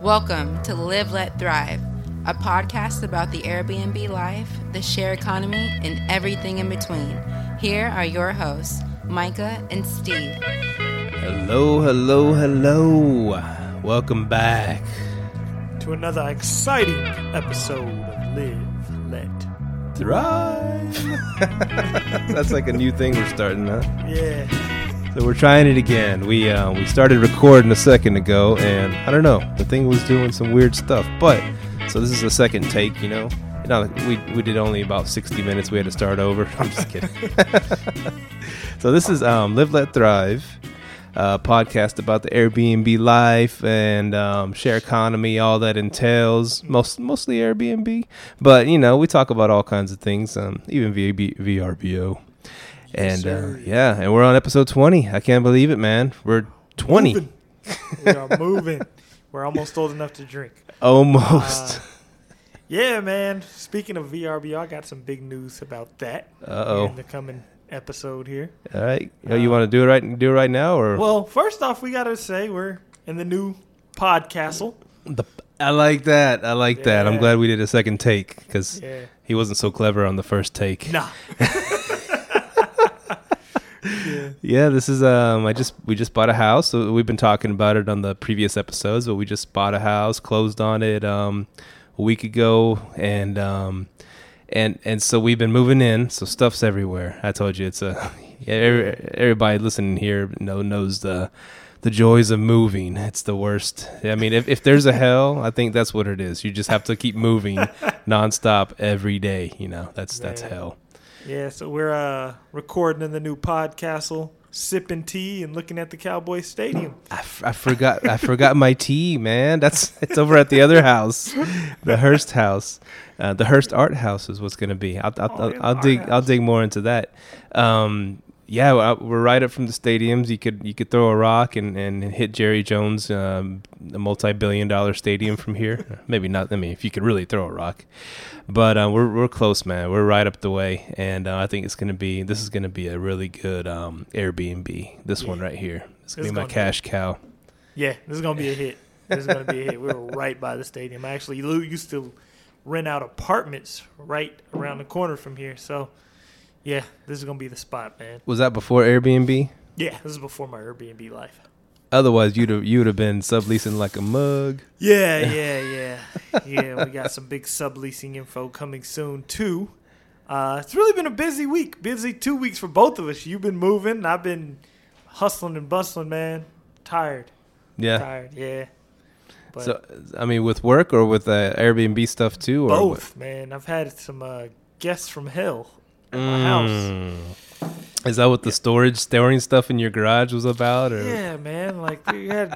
Welcome to Live, Let, Thrive, a podcast about the Airbnb life, the share economy, and everything in between. Here are your hosts, Micah and Steve. Hello, hello, hello. Welcome back to another exciting episode of Live, Let, Thrive. That's like a new thing we're starting, huh? Yeah. So we're trying it again. We started recording a second ago, and I don't know, the thing was doing some weird stuff. But so this is the second take, you know. We did only about 60 minutes. We had to start over. I'm just kidding. So this is Live, Let, Thrive, podcast about the Airbnb life and share economy, all that entails. Mostly Airbnb, but you know, we talk about all kinds of things, even VRBO. And and we're on episode 20. I can't believe it, man. We're 20. We are moving. We're almost old enough to drink. Almost. Yeah, man. Speaking of VRBO, I got some big news about that. In the coming episode here. All right. You want to do it right now, or? Well, first off, we gotta say we're in the new Podcastle. I like that. I like that. I'm glad we did a second take because he wasn't so clever on the first take. Nah. Yeah, this is we just bought a house. So we've been talking about it on the previous episodes, but we just bought a house, closed on it a week ago, and so we've been moving in. So stuff's everywhere. I told you, it's everybody listening here knows the joys of moving. It's the worst. I mean, if there's a hell, I think that's what it is. You just have to keep moving nonstop every day. You know, that's hell. Yeah, so we're recording in the new Podcastle, sipping tea and looking at the Cowboys Stadium. I forgot my tea, man. It's over at the other house, the Hearst house. The Hearst Art House is what's going to be. I'll dig more into that. We're right up from the stadiums. You could throw a rock and hit Jerry Jones, a multi-billion-dollar stadium from here. Maybe not. I mean, if you could really throw a rock, but we're close, man. We're right up the way, and I think this is gonna be a really good Airbnb. This one right here. It's gonna be my cash cow. Yeah, this is gonna be a hit. We were right by the stadium. I actually used to rent out apartments right around the corner from here, so. Yeah, this is going to be the spot, man. Was that before Airbnb? Yeah, this is before my Airbnb life. Otherwise, you'd have been subleasing like a mug. Yeah. Yeah, we got some big subleasing info coming soon, too. It's really been a busy week. Busy 2 weeks for both of us. You've been moving. I've been hustling and bustling, man. Tired. Yeah. But so, I mean, with work or with Airbnb stuff, too? Or both, man. I've had some guests from hell. At my house. Is that what the storing stuff in your garage was about? Or? Yeah, man. Like, this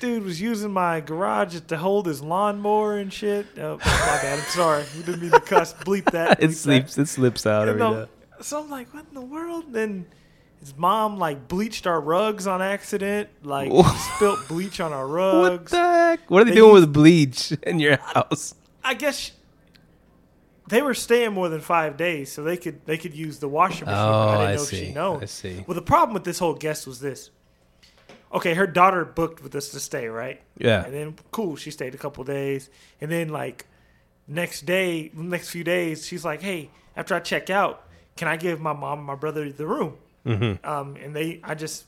dude was using my garage to hold his lawnmower and shit. Oh, my bad. I'm sorry. We didn't mean to cuss. Bleep that. It slips out every day. So I'm like, what in the world? Then his mom, like, bleached our rugs on accident. Like, spilt bleach on our rugs. What the heck? What are they doing with bleach in your house? I guess... They were staying more than 5 days, so they could use the washing machine. I didn't know if she knew. Well, the problem with this whole guest was this. Okay, her daughter booked with us to stay, right? Yeah. And then, cool, she stayed a couple days. And then, like, next few days, she's like, hey, after I check out, can I give my mom and my brother the room? Mm-hmm. And I just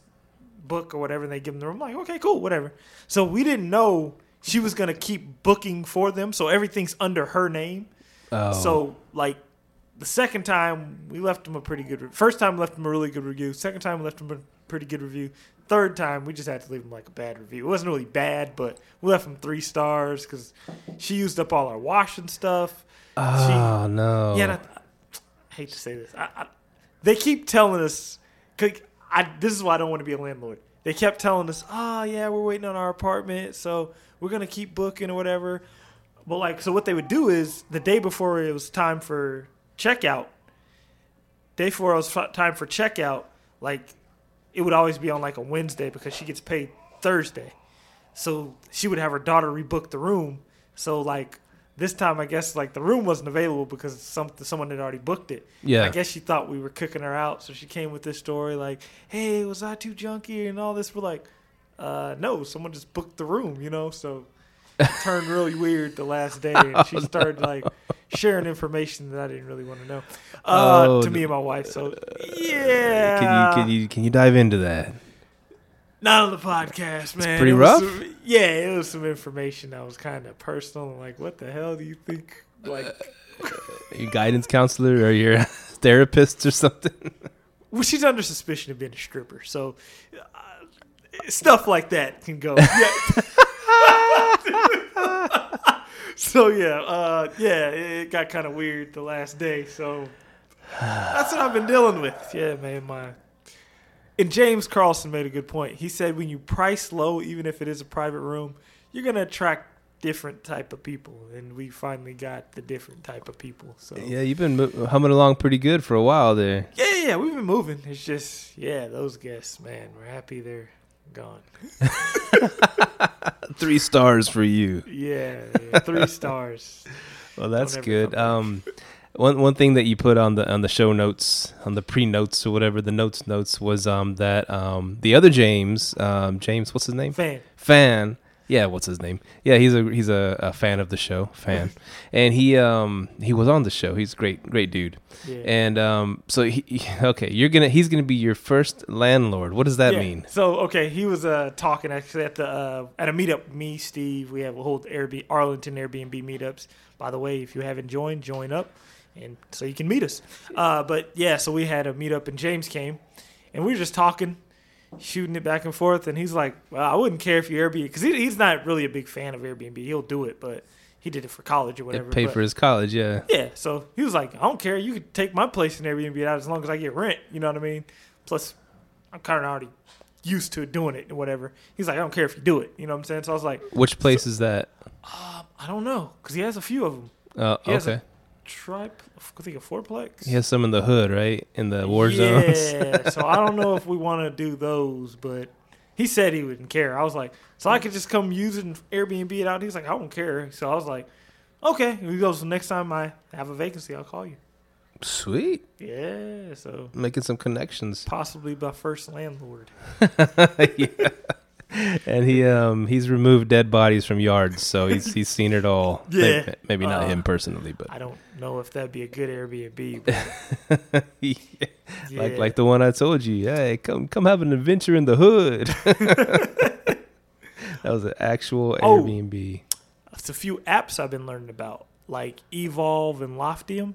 book or whatever, and they give them the room. I'm like, okay, cool, whatever. So we didn't know she was going to keep booking for them, so everything's under her name. Oh. So, like, the second time, we left him a pretty good review. First time, we left him a really good review. Second time, we left him a pretty good review. Third time, we just had to leave him, like, a bad review. It wasn't really bad, but we left him 3 stars because she used up all our washing stuff. Oh, no. Yeah, I hate to say this. They keep telling us, this is why I don't want to be a landlord. They kept telling us, oh, yeah, we're waiting on our apartment, so we're going to keep booking or whatever. But, like, so what they would do is the day before it was time for checkout, like, it would always be on, like, a Wednesday because she gets paid Thursday. So she would have her daughter rebook the room. So, like, this time, I guess, like, the room wasn't available because someone had already booked it. Yeah. I guess she thought we were cooking her out. So she came with this story like, hey, was I too junky and all this? We're like, no, someone just booked the room, you know, so... turned really weird the last day, and she started like sharing information that I didn't really want to know to me and my wife. So yeah, can you dive into that? Not on the podcast, man. It's pretty rough. It was some information that was kind of personal. I'm like, what the hell do you think? Like, your guidance counselor or your therapist or something? Well, she's under suspicion of being a stripper, so stuff like that can go. Yeah. So it got kind of weird the last day. So that's what I've been dealing with. Yeah, man, And James Carlson made a good point. He said when you price low, even if it is a private room, you're going to attract different type of people. And we finally got the different type of people. So yeah, you've been humming along pretty good for a while there. Yeah, we've been moving. It's just, those guests, man, we're happy they're gone. 3 stars for you. Yeah 3 stars. Well, that's good. One thing that you put on the show notes, on the pre-notes or whatever, the notes was that the other James, what's his name? Fan. Yeah, what's his name? Yeah, he's a fan of the show, and he was on the show. He's a great dude. Yeah. And so he's gonna be your first landlord. What does that mean? So he was talking actually at a meetup. Me, Steve, we have a whole Arlington Airbnb meetups. By the way, if you haven't joined, join up, and so you can meet us. So we had a meetup, and James came, and we were just talking, shooting it back and forth, and he's like, well, I wouldn't care if you Airbnb, because he's not really a big fan of Airbnb. He'll do it, but he did it for college or whatever. Pay for his college, yeah. Yeah, so he was like, I don't care. You could take my place in Airbnb out as long as I get rent, you know what I mean? Plus, I'm kind of already used to doing it and whatever. He's like, I don't care if you do it, you know what I'm saying? So I was like... Which place is that? I don't know, because he has a few of them. He has a I think a fourplex. He has some in the hood, right? In the war zones. Yeah, so I don't know if we want to do those, but he said he wouldn't care. I was like, so I could just come use it and Airbnb it out? He's like, I don't care. So I was like, okay. And he goes, so next time I have a vacancy, I'll call you. Sweet. Yeah, so. Making some connections. Possibly my first landlord. Yeah. And he's removed dead bodies from yards, so he's seen it all. Yeah. Maybe not him personally, but I don't know if that'd be a good Airbnb. But... Yeah. Like the one I told you. Hey, come have an adventure in the hood. That was an actual Airbnb. It's a few apps I've been learning about, like Evolve and Loftium.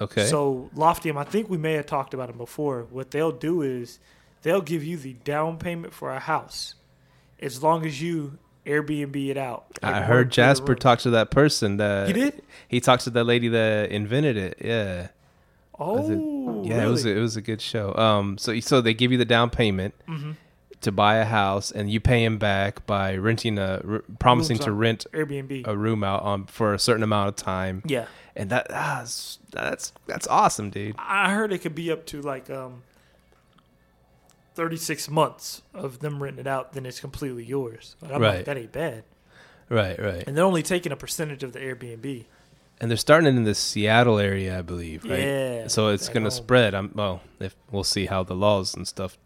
Okay. So Loftium, I think we may have talked about it before. What they'll do is they'll give you the down payment for a house, as long as you Airbnb it out. I heard Jasper talk to that person. He did? He talks to that lady that invented it. Yeah. Oh, yeah. Really? It was a good show. So they give you the down payment to buy a house, and you pay him back by renting promising to rent Airbnb a room out for a certain amount of time. Yeah. And that's awesome, dude. I heard it could be up to like 36 months of them renting it out, then it's completely yours. But I'm like, that ain't bad. Right. And they're only taking a percentage of the Airbnb. And they're starting it in the Seattle area, I believe, right? Yeah. So it's going to spread. We'll see how the laws and stuff.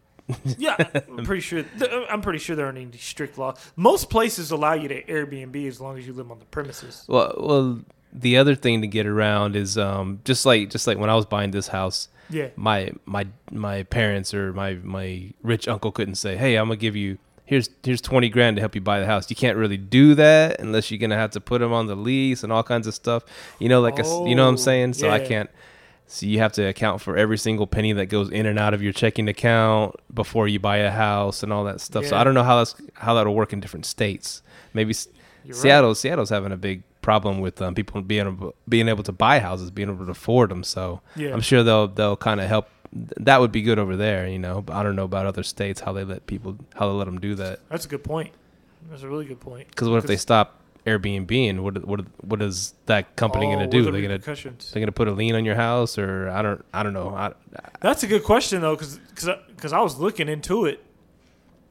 Yeah, I'm pretty sure there aren't any strict laws. Most places allow you to Airbnb as long as you live on the premises. Well, the other thing to get around is just like when I was buying this house, yeah, my parents or my rich uncle couldn't say, hey, I'm gonna give you here's $20,000 to help you buy the house. You can't really do that unless you're gonna have to put them on the lease and all kinds of stuff. You know, you know what I'm saying? So yeah. I can't. So you have to account for every single penny that goes in and out of your checking account before you buy a house and all that stuff. Yeah. So I don't know how that'll work in different states. Maybe you're Seattle's having a big problem with people being able to buy houses, being able to afford them. So yeah. I'm sure they'll kind of help. That would be good over there, you know. But I don't know about other states how they let them do that. That's a good point. That's a really good point. Because what if they stop Airbnb? What is that company going to do? They're going to put a lien on your house, or I don't know. That's a good question though, because I was looking into it,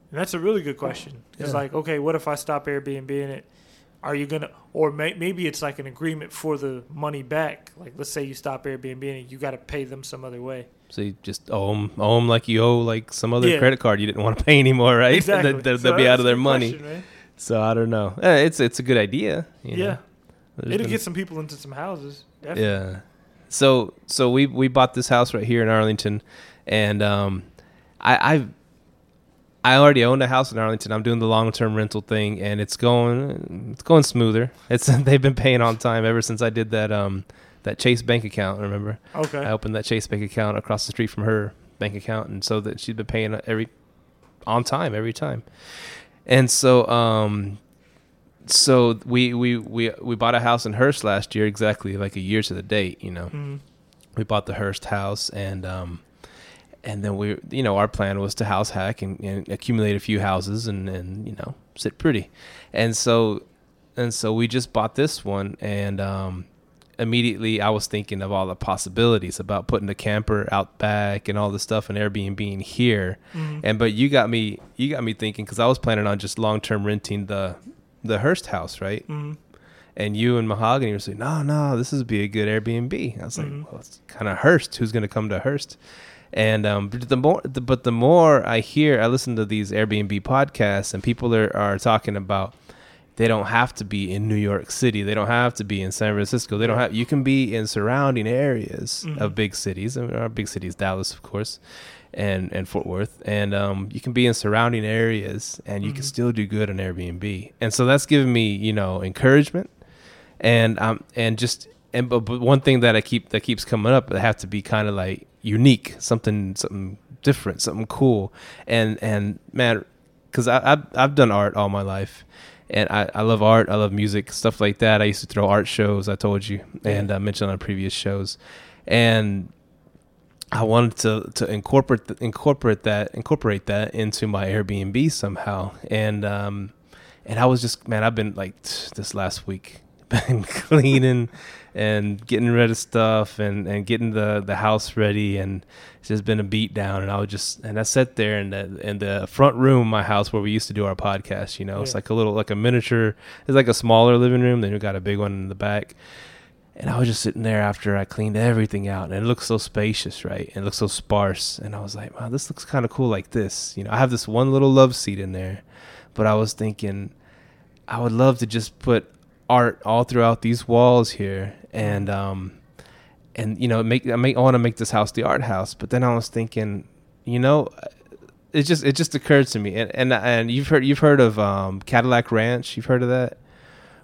and that's a really good question. It's like, okay, what if I stop Airbnb in it? Are you going to, or maybe it's like an agreement for the money back. Like, let's say you stop Airbnb and you got to pay them some other way. So you just owe them like you owe like some other credit card you didn't want to pay anymore, right? Exactly. They'll be out of their money. Question, right? So I don't know. It's a good idea. You know? It'll get some people into some houses. Definitely. Yeah. So we bought this house right here in Arlington, and I already owned a house in Arlington. I'm doing the long-term rental thing, and it's going smoother. They've been paying on time ever since I did that Chase bank account. Remember? Okay. I opened that Chase bank account across the street from her bank account, and so that she's been paying on time every time. And so we bought a house in Hearst last year, exactly like a year to the date. We bought the Hearst house, and then we, our plan was to house hack and accumulate a few houses and sit pretty. And so we just bought this one, and immediately I was thinking of all the possibilities about putting a camper out back and all this stuff and Airbnb in here. Mm-hmm. But you got me thinking, because I was planning on just long-term renting the Hearst house, right? Mm-hmm. And you and Mahogany were saying, no, this would be a good Airbnb. I was like, well, it's kind of Hearst. Who's going to come to Hearst? And the more I listen to these Airbnb podcasts, and people are talking about they don't have to be in New York City, they don't have to be in San Francisco, you can be in surrounding areas of big cities. I mean, our big city is Dallas, of course, and Fort Worth, and you can be in surrounding areas, and you can still do good on Airbnb. And so that's given me encouragement, but one thing that keeps coming up, that have to be kind of like unique, something different, something cool, and man, because I've done art all my life, and I love art, I love music, stuff like that. I used to throw art shows, I told you, and I mentioned on previous shows, and I wanted to incorporate that into my Airbnb somehow, and I was just, man, I've been like this last week. Been cleaning and getting rid of stuff and getting the house ready, and it's just been a beat down. And I sat there in the front room of my house where we used to do our podcast. It's like a miniature. It's like a smaller living room. Then we got a big one in the back. And I was just sitting there after I cleaned everything out, and it looked so spacious, right? And it looked so sparse. And I was like, wow, this looks kind of cool like this. I have this one little love seat in there, but I was thinking I would love to just put art all throughout these walls here, and I want to make this house the art house. But then I was thinking, it just occurred to me, and you've heard of Cadillac Ranch. You've heard of that,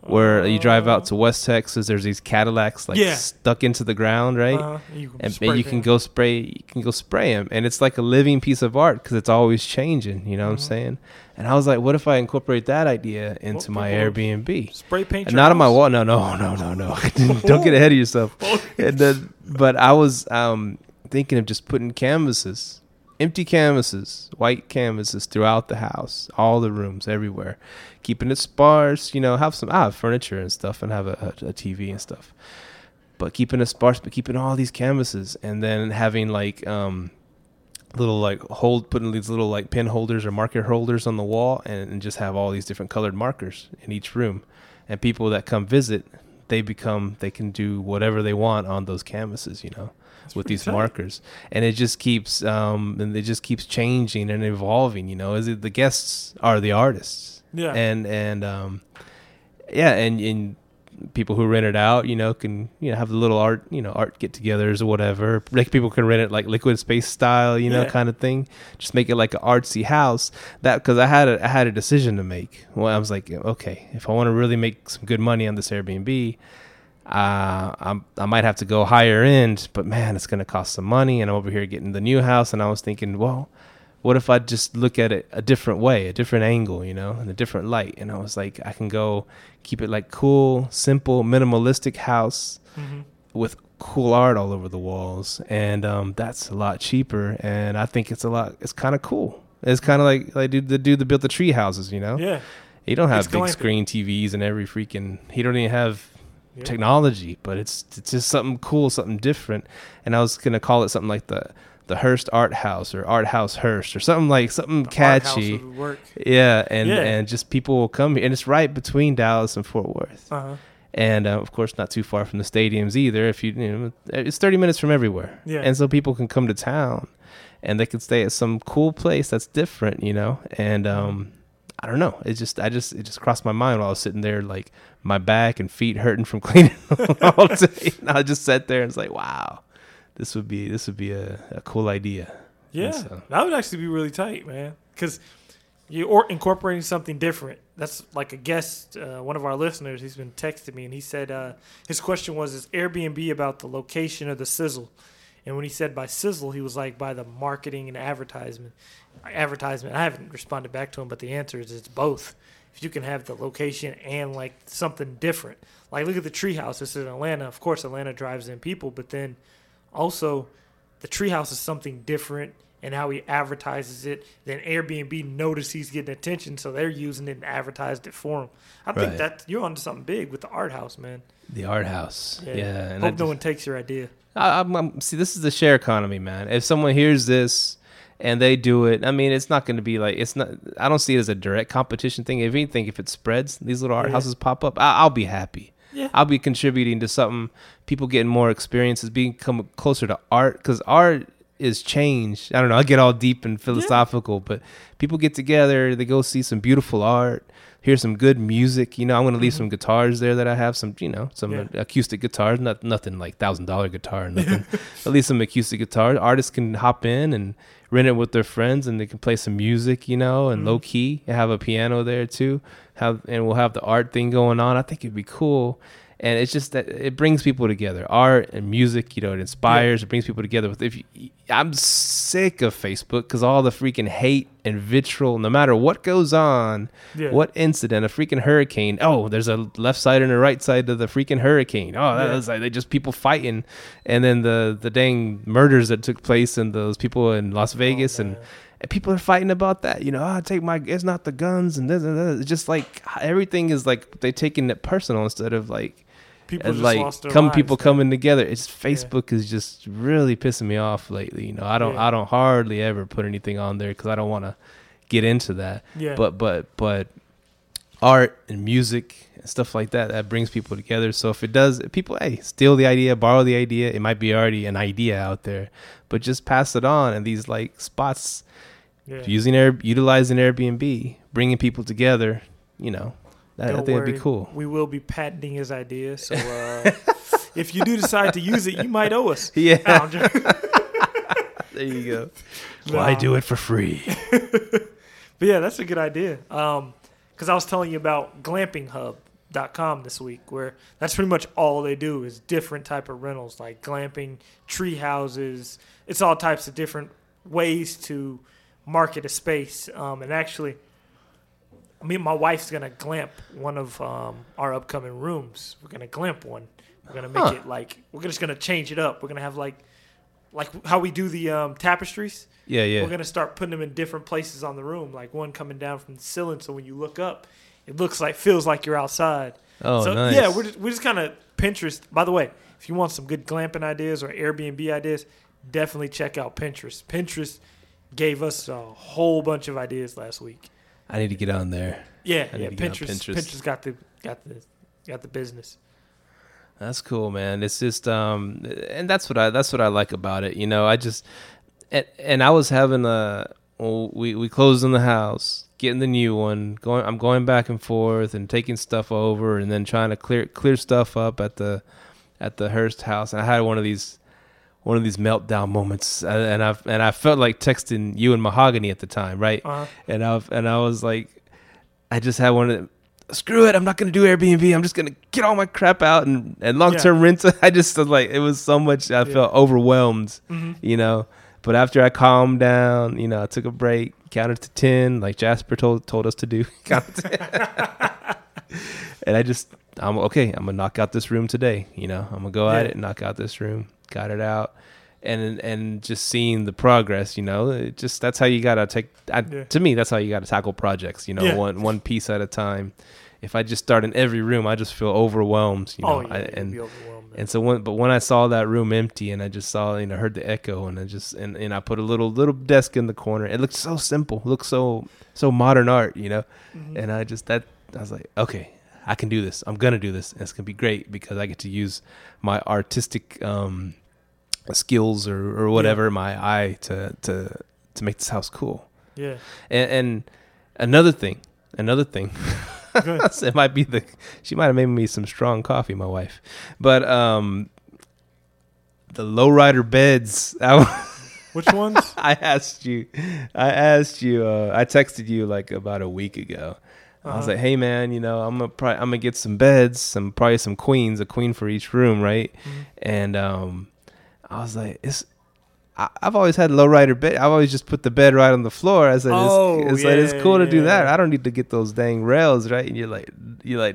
where you drive out to West Texas. There's these Cadillacs stuck into the ground, right? You can go spray them, and it's like a living piece of art because it's always changing. What I'm saying? And I was like, what if I incorporate that idea into my Airbnb? Spray paint. Not on my wall. No. Don't get ahead of yourself. But I was thinking of just putting canvases, empty canvases, white canvases throughout the house, all the rooms, everywhere, keeping it sparse. I have furniture and stuff, and have a TV and stuff, but keeping it sparse, but keeping all these canvases, and then having like putting these little like pen holders or marker holders on the wall, and just have all these different colored markers in each room, and people that come visit, they can do whatever they want on those canvases, that's with these markers, and it just keeps changing and evolving. The guests are the artists, and people who rent it out, can have the little art get-togethers or whatever. Like people can rent it like liquid space style, kind of thing. Just make it like an artsy house. Because I had a decision to make. Well, I was like, okay, if I want to really make some good money on this Airbnb, I might have to go higher end. But man, it's going to cost some money. And I'm over here getting the new house, and I was thinking, well, what if I just look at it a different way, a different angle, and a different light? And I was like, I can go keep it like cool, simple, minimalistic house with cool art all over the walls. And that's a lot cheaper. And I think it's kind of cool. It's kind of like the dude that built the tree houses, Yeah. You don't have big screen TVs and every freaking, he don't even have technology, but it's just something cool, something different. And I was going to call it something like the Hearst Art House, or Art House Hearst, or something catchy. Art house would work. Yeah, and just people will come here, and it's right between Dallas and Fort Worth, and of course not too far from the stadiums either. If it's 30 minutes from everywhere, and so people can come to town, and they can stay at some cool place that's different, and I don't know. It just crossed my mind while I was sitting there, like my back and feet hurting from cleaning all day. And I just sat there and was like, wow, this would be a cool idea. Yeah, so that would actually be really tight, man. Because you're incorporating something different. That's like a guest, one of our listeners, he's been texting me, and he said his question was, is Airbnb about the location of the sizzle? And when he said by sizzle, he was like by the marketing and advertisement. I haven't responded back to him, but the answer is it's both. If you can have the location and like something different. Like look at the Treehouse. This is in Atlanta. Of course, Atlanta drives in people, but then also the Treehouse is something different and how he advertises it. Then Airbnb notices he's getting attention, so they're using it and advertised it for him. I think that you're onto something big with the art house, man. The art house. Yeah. And hope no one takes your idea. See, this is the share economy, man. If someone hears this and they do it, I mean, it's not going to be like, it's not, I don't see it as a direct competition thing. If anything, if it spreads, these little art houses pop up, I'll be happy. Yeah. I'll be contributing to something, people getting more experiences, become closer to art, because art is change. I don't know, I get all deep and philosophical, but people get together, they go see some beautiful art, hear some good music. You know, I'm going to leave some guitars there that I have, some, you know, some acoustic guitars, nothing like $1,000 guitar or nothing. At least some acoustic guitars. Artists can hop in and rent it with their friends, and they can play some music, you know, and low key. Have a piano there too. And we'll have the art thing going on. I think it'd be cool. And it's just that it brings people together. Art and music, you know, it inspires, it brings people together. I'm sick of Facebook because all the freaking hate and vitriol, no matter what goes on, what incident, a freaking hurricane. Oh, there's a left side and a right side of the freaking hurricane. Oh, that's like, they just people fighting. And then the dang murders that took place and those people in Las Vegas and people are fighting about that. You know, it's not the guns and this. It's just like everything is like they're taking it personal instead of like, people coming together. It's Facebook is just really pissing me off lately. You know, I don't hardly ever put anything on there because I don't want to get into that. Yeah. But art and music and stuff like that brings people together. So if it does, people steal the idea, borrow the idea. It might be already an idea out there, but just pass it on. And these like spots, utilizing Airbnb, bringing people together. You know. I think it'd be cool. We will be patenting his idea, so if you do decide to use it, you might owe us. Yeah. There you go. Why do it for free? But yeah, that's a good idea. Because I was telling you about GlampingHub.com this week, where that's pretty much all they do is different type of rentals, like glamping, tree houses. It's all types of different ways to market a space, and actually. Me and my wife's going to glamp one of our upcoming rooms. We're going to glamp one. We're going to make it like, we're just going to change it up. We're going to have like how we do the tapestries. Yeah, yeah. We're going to start putting them in different places on the room. Like one coming down from the ceiling. So when you look up, it feels like you're outside. Oh, so, nice. Yeah, we're just kind of Pinterest. By the way, if you want some good glamping ideas or Airbnb ideas, definitely check out Pinterest. Pinterest gave us a whole bunch of ideas last week. I need to get on there. Yeah. Pinterest. Pinterest got the business. That's cool, man. It's just, and that's what I like about it. You know, I just, and I was having we closed in the house, getting the new one. I'm going back and forth and taking stuff over, and then trying to clear stuff up at the Hearst house. And I had one of these meltdown moments, and I felt like texting you and Mahogany at the time, right? Uh-huh. And I was like, I just had one of them. Screw it! I'm not gonna do Airbnb. I'm just gonna get all my crap out and long term rent. I just like it was so much. I felt overwhelmed, you know. But after I calmed down, you know, I took a break, counted to 10, like Jasper told us to do. And I'm okay. I'm gonna knock out this room today. You know, I'm gonna go at it and knock out this room. Got it out, and just seeing the progress, you know, it just that's how you gotta to me, that's how you gotta tackle projects, you know, one piece at a time. If I just start in every room, I just feel overwhelmed, you know. You'd be overwhelmed, man. And so when I saw that room empty, and I just saw, you know, heard the echo, and I just and I put a little desk in the corner. It looked so simple, looked so modern art, you know, and I was like, okay. I can do this. I'm going to do this. And it's going to be great because I get to use my artistic skills or whatever, my eye to make this house cool. Yeah. And another thing, another thing. It might be the, she might have made me some strong coffee, my wife. But the lowrider beds. Which ones? I asked you. I texted you like about a week ago. I was like, hey man, you know, I'm gonna get some beds, probably some queens, a queen for each room, right? Mm-hmm. And I was like, I've always had lowrider bed. I've always just put the bed right on the floor. I said, it's cool to do that. I don't need to get those dang rails, right? And you're like,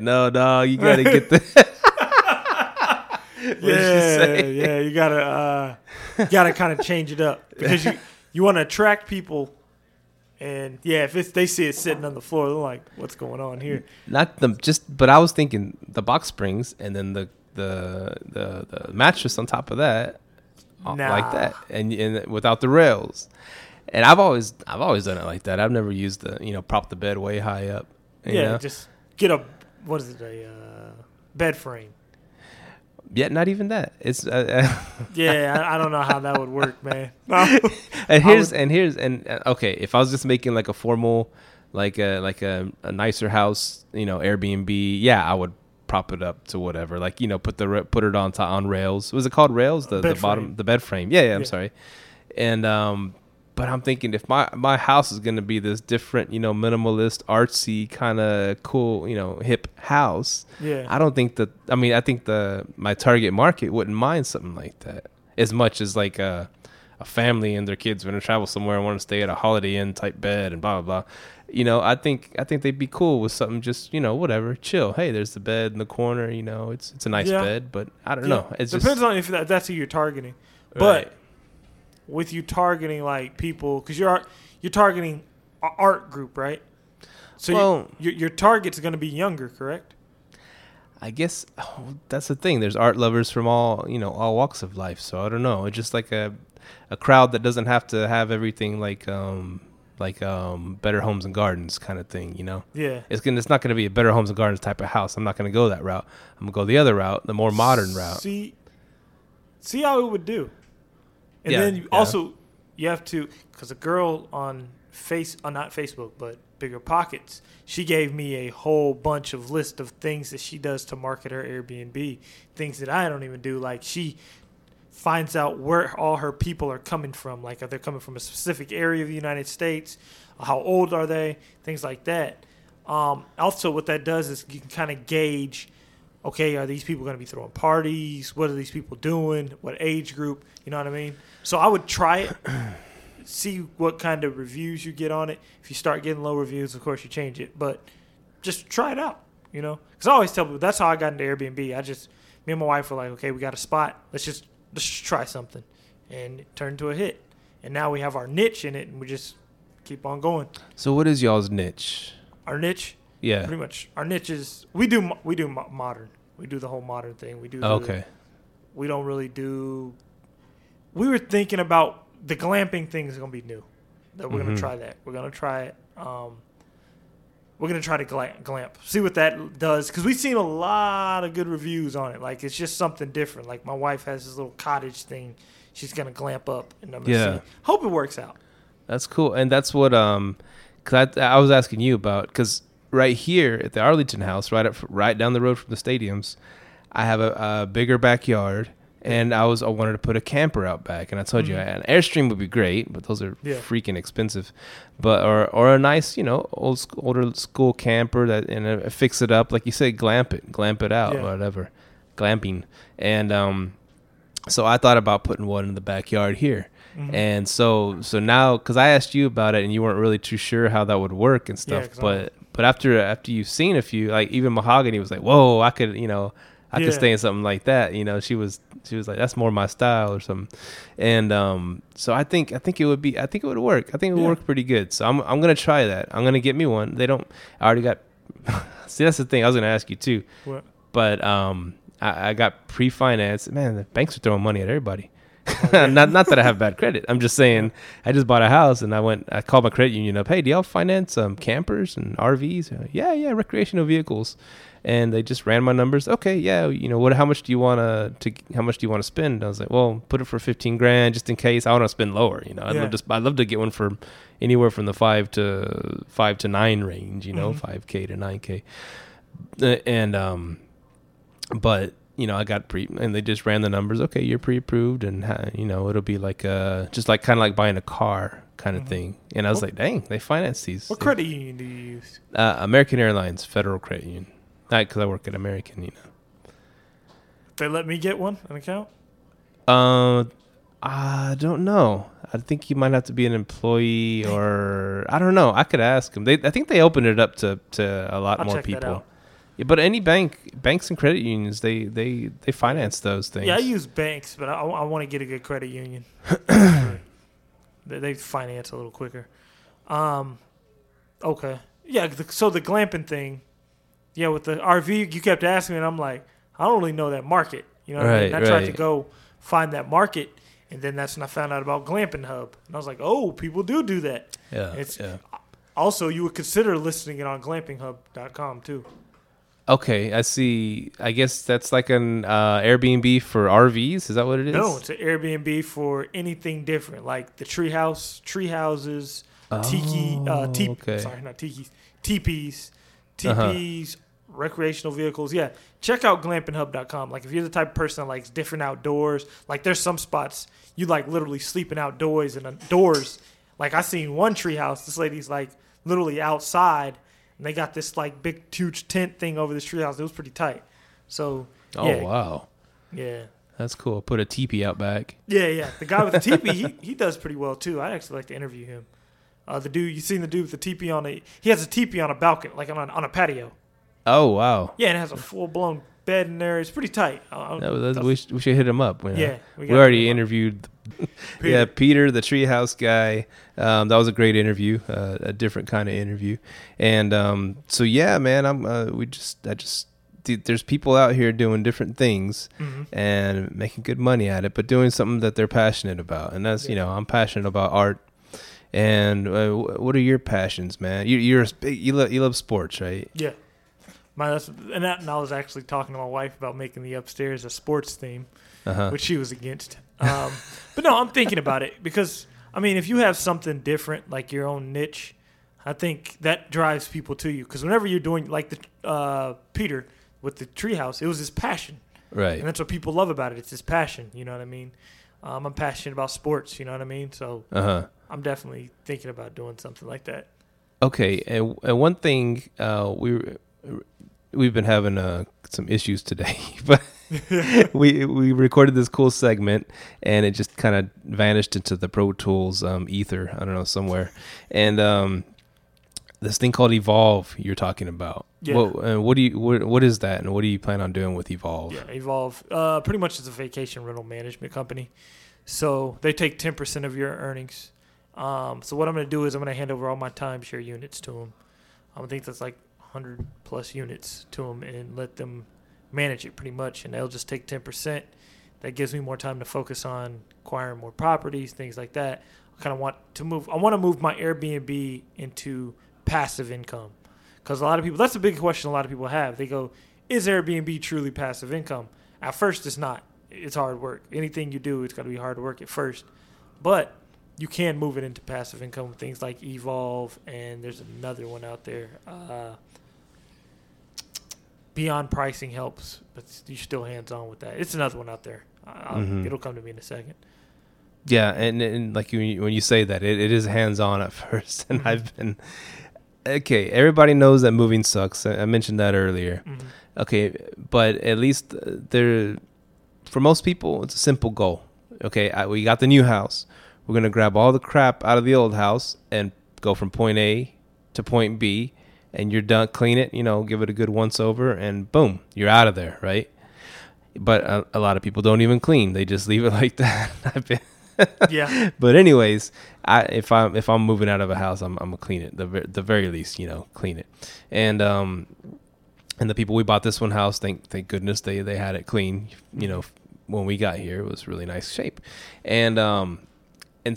no, dog, you gotta get the. Yeah, you gotta kind of change it up because you want to attract people. And yeah, if they see it sitting on the floor, they're like, "What's going on here?" But I was thinking the box springs and then the mattress on top of that, like that, and without the rails. And I've always done it like that. I've never used the prop the bed way high up. Just get a bed frame. Yeah, not even that. It's I don't know how that would work, man. Okay, if I was just making like a formal, like a nicer house, Airbnb, I would prop it up to whatever, put it on rails. Was it called rails? The bed frame. Yeah, sorry. And but I'm thinking if my house is going to be this different, minimalist, artsy, kind of cool, hip house. Yeah. I think my target market wouldn't mind something like that as much as like a family and their kids want to travel somewhere and want to stay at a Holiday Inn type bed and blah, blah, blah. I think they'd be cool with something just, whatever, chill. Hey, there's the bed in the corner, it's a nice bed, but I don't know. It depends on if that's who you're targeting. Right. But with you targeting like people, because you're targeting an art group, right? So your target's going to be younger, correct? I guess that's the thing. There's art lovers from all walks of life. So I don't know. It's just like a crowd that doesn't have to have everything like Better Homes and Gardens kind of thing. Yeah. It's not going to be a Better Homes and Gardens type of house. I'm not going to go that route. I'm going to go the other route, the more modern route. See how it would do. And then you have to, because a girl on not Facebook, but Bigger Pockets, she gave me a whole bunch of list of things that she does to market her Airbnb, things that I don't even do. Like she finds out where all her people are coming from. Like if they're coming from a specific area of the United States, how old are they, things like that. Also what that does is you can kind of gauge, okay, are these people going to be throwing parties? What are these people doing? What age group? You know what I mean? So I would try it, see what kind of reviews you get on it. If you start getting low reviews, of course you change it. But just try it out, Because I always tell people, that's how I got into Airbnb. Me and my wife were like, okay, we got a spot. Let's just try something. And it turned to a hit. And now we have our niche in it, and we just keep on going. So what is y'all's niche? Our niche? Yeah, pretty much. Our niche is we do modern. We do the whole modern thing. We don't really do. We were thinking about the glamping thing is going to be new. That we're going to try that. We're going to try it. We're going to try to glamp. See what that does, because we've seen a lot of good reviews on it. Like it's just something different. Like my wife has this little cottage thing. She's going to glamp up, and I'm going to see. Hope it works out. That's cool, and that's what because I was asking you about, because right here at the Arlington house, right down the road from the stadiums, I have a bigger backyard, and I wanted to put a camper out back. And I told you an Airstream would be great, but those are freaking expensive. But or a nice, older school camper that and fix it up, like you said, glamp it out, or whatever, glamping. And so I thought about putting one in the backyard here. Mm-hmm. And so now, because I asked you about it, and you weren't really too sure how that would work and stuff, But after you've seen a few, like even Mahogany was like, whoa, I could, I could stay in something like that. She was like, that's more my style or something. And so I think it would work. I think it would work pretty good. So I'm going to try that. I'm going to get me one. I already got, see, that's the thing I was going to ask you too. What? But I got pre-financed. Man, the banks are throwing money at everybody. Not that I have bad credit. I'm just saying I just bought a house and I called my credit union up. Hey, do y'all finance campers and RVs? Like, yeah, recreational vehicles. And they just ran my numbers. Okay, yeah, you know what? How much do you want to spend? And I was like, well, put it for $15,000 just in case. I want to spend lower. You know, I'd love to get one for anywhere from the five to nine range. You know, $5,000 to $9,000. But you know, I got and they just ran the numbers. Okay, you're pre-approved, and you know, it'll be like just like kind of like buying a car kind of thing. And I was like, dang, they finance these. What credit union do you use? American Airlines Federal Credit Union. Because I work at American, you know. They let me get an account? I don't know. I think you might have to be an employee or... I don't know. I could ask them. I think they opened it up to a lot more people. That out. Yeah, but any banks and credit unions, they finance those things. Yeah, I use banks, but I want to get a good credit union. They finance a little quicker. Okay. Yeah, so the glamping thing... Yeah, with the RV, you kept asking me, and I'm like, I don't really know that market. You know what I mean? I tried to go find that market, and then that's when I found out about GlampingHub. And I was like, oh, people do that. Yeah, Also, you would consider listing it on GlampingHub.com, too. Okay, I see. I guess that's like an Airbnb for RVs. Is that what it is? No, it's an Airbnb for anything different, like the tree houses, teepees. TPs, recreational vehicles. Yeah. Check out glampinghub.com. Like, if you're the type of person that likes different outdoors, like, there's some spots you like literally sleeping outdoors and indoors. Like, I seen one tree house. This lady's like literally outside, and they got this like big, huge tent thing over this tree house. It was pretty tight. So, yeah. Oh, wow. Yeah. That's cool. Put a teepee out back. Yeah. The guy with the teepee, he does pretty well too. I'd actually like to interview him. The dude, you seen the dude with the teepee he has a teepee on a balcony, like on a patio. Oh, wow. Yeah, and it has a full-blown bed in there. It's pretty tight. We should hit him up. You know? Yeah. We already interviewed Peter. Yeah, Peter, the treehouse guy. That was a great interview, a different kind of interview. And so, yeah, man, there's people out here doing different things and making good money at it, but doing something that they're passionate about. And that's, you know, I'm passionate about art. And what are your passions, man? You love sports, right? Yeah. And I was actually talking to my wife about making the upstairs a sports theme, which she was against. But no, I'm thinking about it because, I mean, if you have something different, like your own niche, I think that drives people to you. Because whenever you're doing, like Peter with the treehouse, it was his passion. Right. And that's what people love about it. It's his passion. You know what I mean? I'm passionate about sports. You know what I mean? So I'm definitely thinking about doing something like that. Okay. And one thing, we've been having some issues today, but we recorded this cool segment and it just kind of vanished into the Pro Tools ether. I don't know, somewhere. And this thing called Evolve you're talking about. Yeah. What is that, and what do you plan on doing with Evolve? Yeah, Evolve pretty much is a vacation rental management company. So they take 10% of your earnings. So what I'm going to do is I'm going to hand over all my timeshare units to them. I think that's like 100 plus units to them, and let them manage it pretty much. And they'll just take 10%. That gives me more time to focus on acquiring more properties, things like that. I kind of want to move. I want to move my Airbnb into passive income. Because a lot of people, that's a big question a lot of people have. They go, is Airbnb truly passive income? At first, it's not. It's hard work. Anything you do, it's going to be hard work at first. But you can move it into passive income with things like Evolve, and there's another one out there. Beyond Pricing helps, but you're still hands-on with that. It's another one out there. It'll come to me in a second. Yeah, and like when you say that, it is hands-on at first, and I've been... Okay, everybody knows that moving sucks. I mentioned that earlier. Okay, but at least for most people, it's a simple goal. Okay, we got the new house. We're going to grab all the crap out of the old house and go from point A to point B, and you're done. Clean it, you know, give it a good once over, and boom, you're out of there, right? But a lot of people don't even clean. They just leave it like that. Yeah. But anyways, if I'm moving out of a house, I'm gonna clean it. The very least, you know, clean it. And the people we bought this one house, thank goodness they had it clean, you know, when we got here, it was really nice shape. And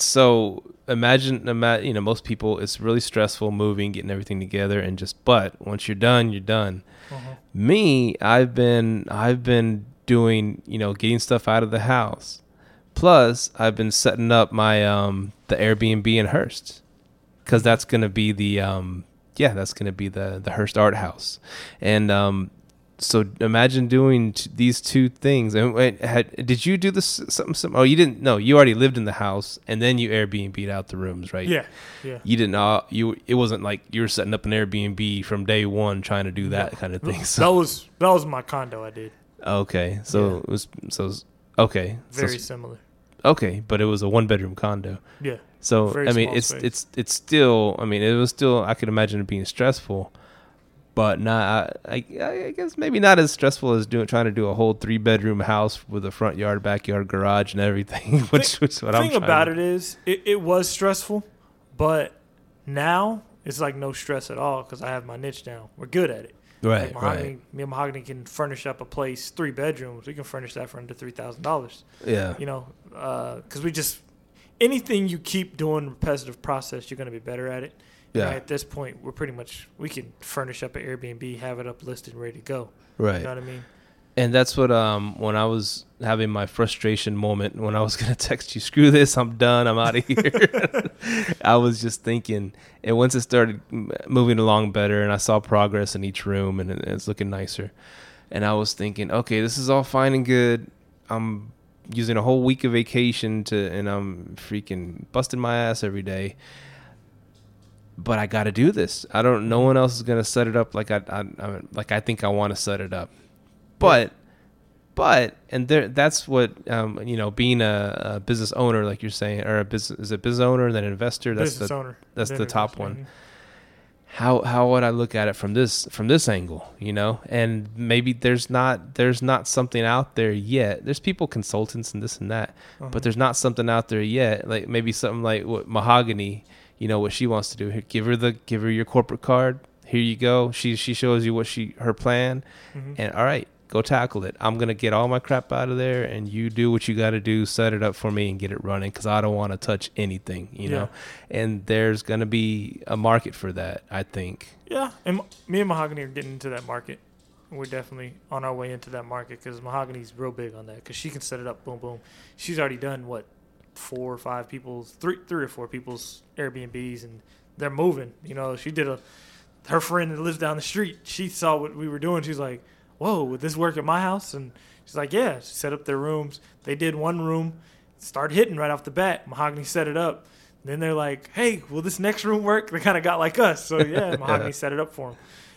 so imagine, you know, most people, it's really stressful moving, getting everything together, and just, but once you're done, you're done. Uh-huh. Me, I've been doing, you know, getting stuff out of the house. Plus I've been setting up my, the Airbnb in Hearst, cause that's going to be the, that's going to be the Hearst Art House. And, so imagine doing these two things. And did you do this? Something? Oh, you didn't. No, you already lived in the house, and then you Airbnb'd out the rooms, right? Yeah. You didn't. It wasn't like you were setting up an Airbnb from day one, trying to do that kind of thing. So. That was my condo. I did. Okay, so it was very similar. Okay, but it was a 1-bedroom condo. Yeah. So very it's still. I mean, it was still. I could imagine it being stressful. But not, I guess maybe not as stressful as trying to do a whole 3-bedroom house with a front yard, backyard, garage, and everything. It was stressful, but now it's like no stress at all because I have my niche down. We're good at it. Right, like me and Mahogany can furnish up a place, 3 bedrooms. We can furnish that for under $3,000. Yeah. You know, because we just anything you keep doing repetitive process, you're going to be better at it. Yeah. Right, at this point, we're pretty much we can furnish up an Airbnb, have it up listed, ready to go. Right. You know what I mean? And that's what when I was having my frustration moment when I was gonna text you, screw this, I'm done, I'm out of here. I was just thinking, and once it started moving along better, and I saw progress in each room, and it's looking nicer, and I was thinking, okay, this is all fine and good. I'm using a whole week of vacation and I'm freaking busting my ass every day. But I got to do this. I don't. No one else is gonna set it up like I think I want to set it up. That's what you know. Being a business owner, like you're saying, or business owner, then investor. Business owner. That's the top one. Mm-hmm. How would I look at it from this angle? You know, and maybe there's not something out there yet. There's people, consultants, and this and that, but there's not something out there yet. Like maybe something like what Mahogany. You know what she wants to do. Give her your corporate card. Here you go. She shows you her plan, and all right, go tackle it. I'm gonna get all my crap out of there, and you do what you got to do. Set it up for me and get it running, because I don't want to touch anything. You know, and there's gonna be a market for that, I think. Yeah, and me and Mahogany are getting into that market. We're definitely on our way into that market because Mahogany's real big on that because she can set it up. Boom, boom. She's already done what. 4 or 5 people's three or 4 people's Airbnbs, and they're moving. You know, she did her friend that lives down the street. She saw what we were doing. She's like, "Whoa, would this work at my house?" And she's like, "Yeah." She set up their rooms. They did one room, started hitting right off the bat. Mahogany set it up. Then they're like, "Hey, will this next room work?" They kind of got like us. So yeah, Mahogany set it up for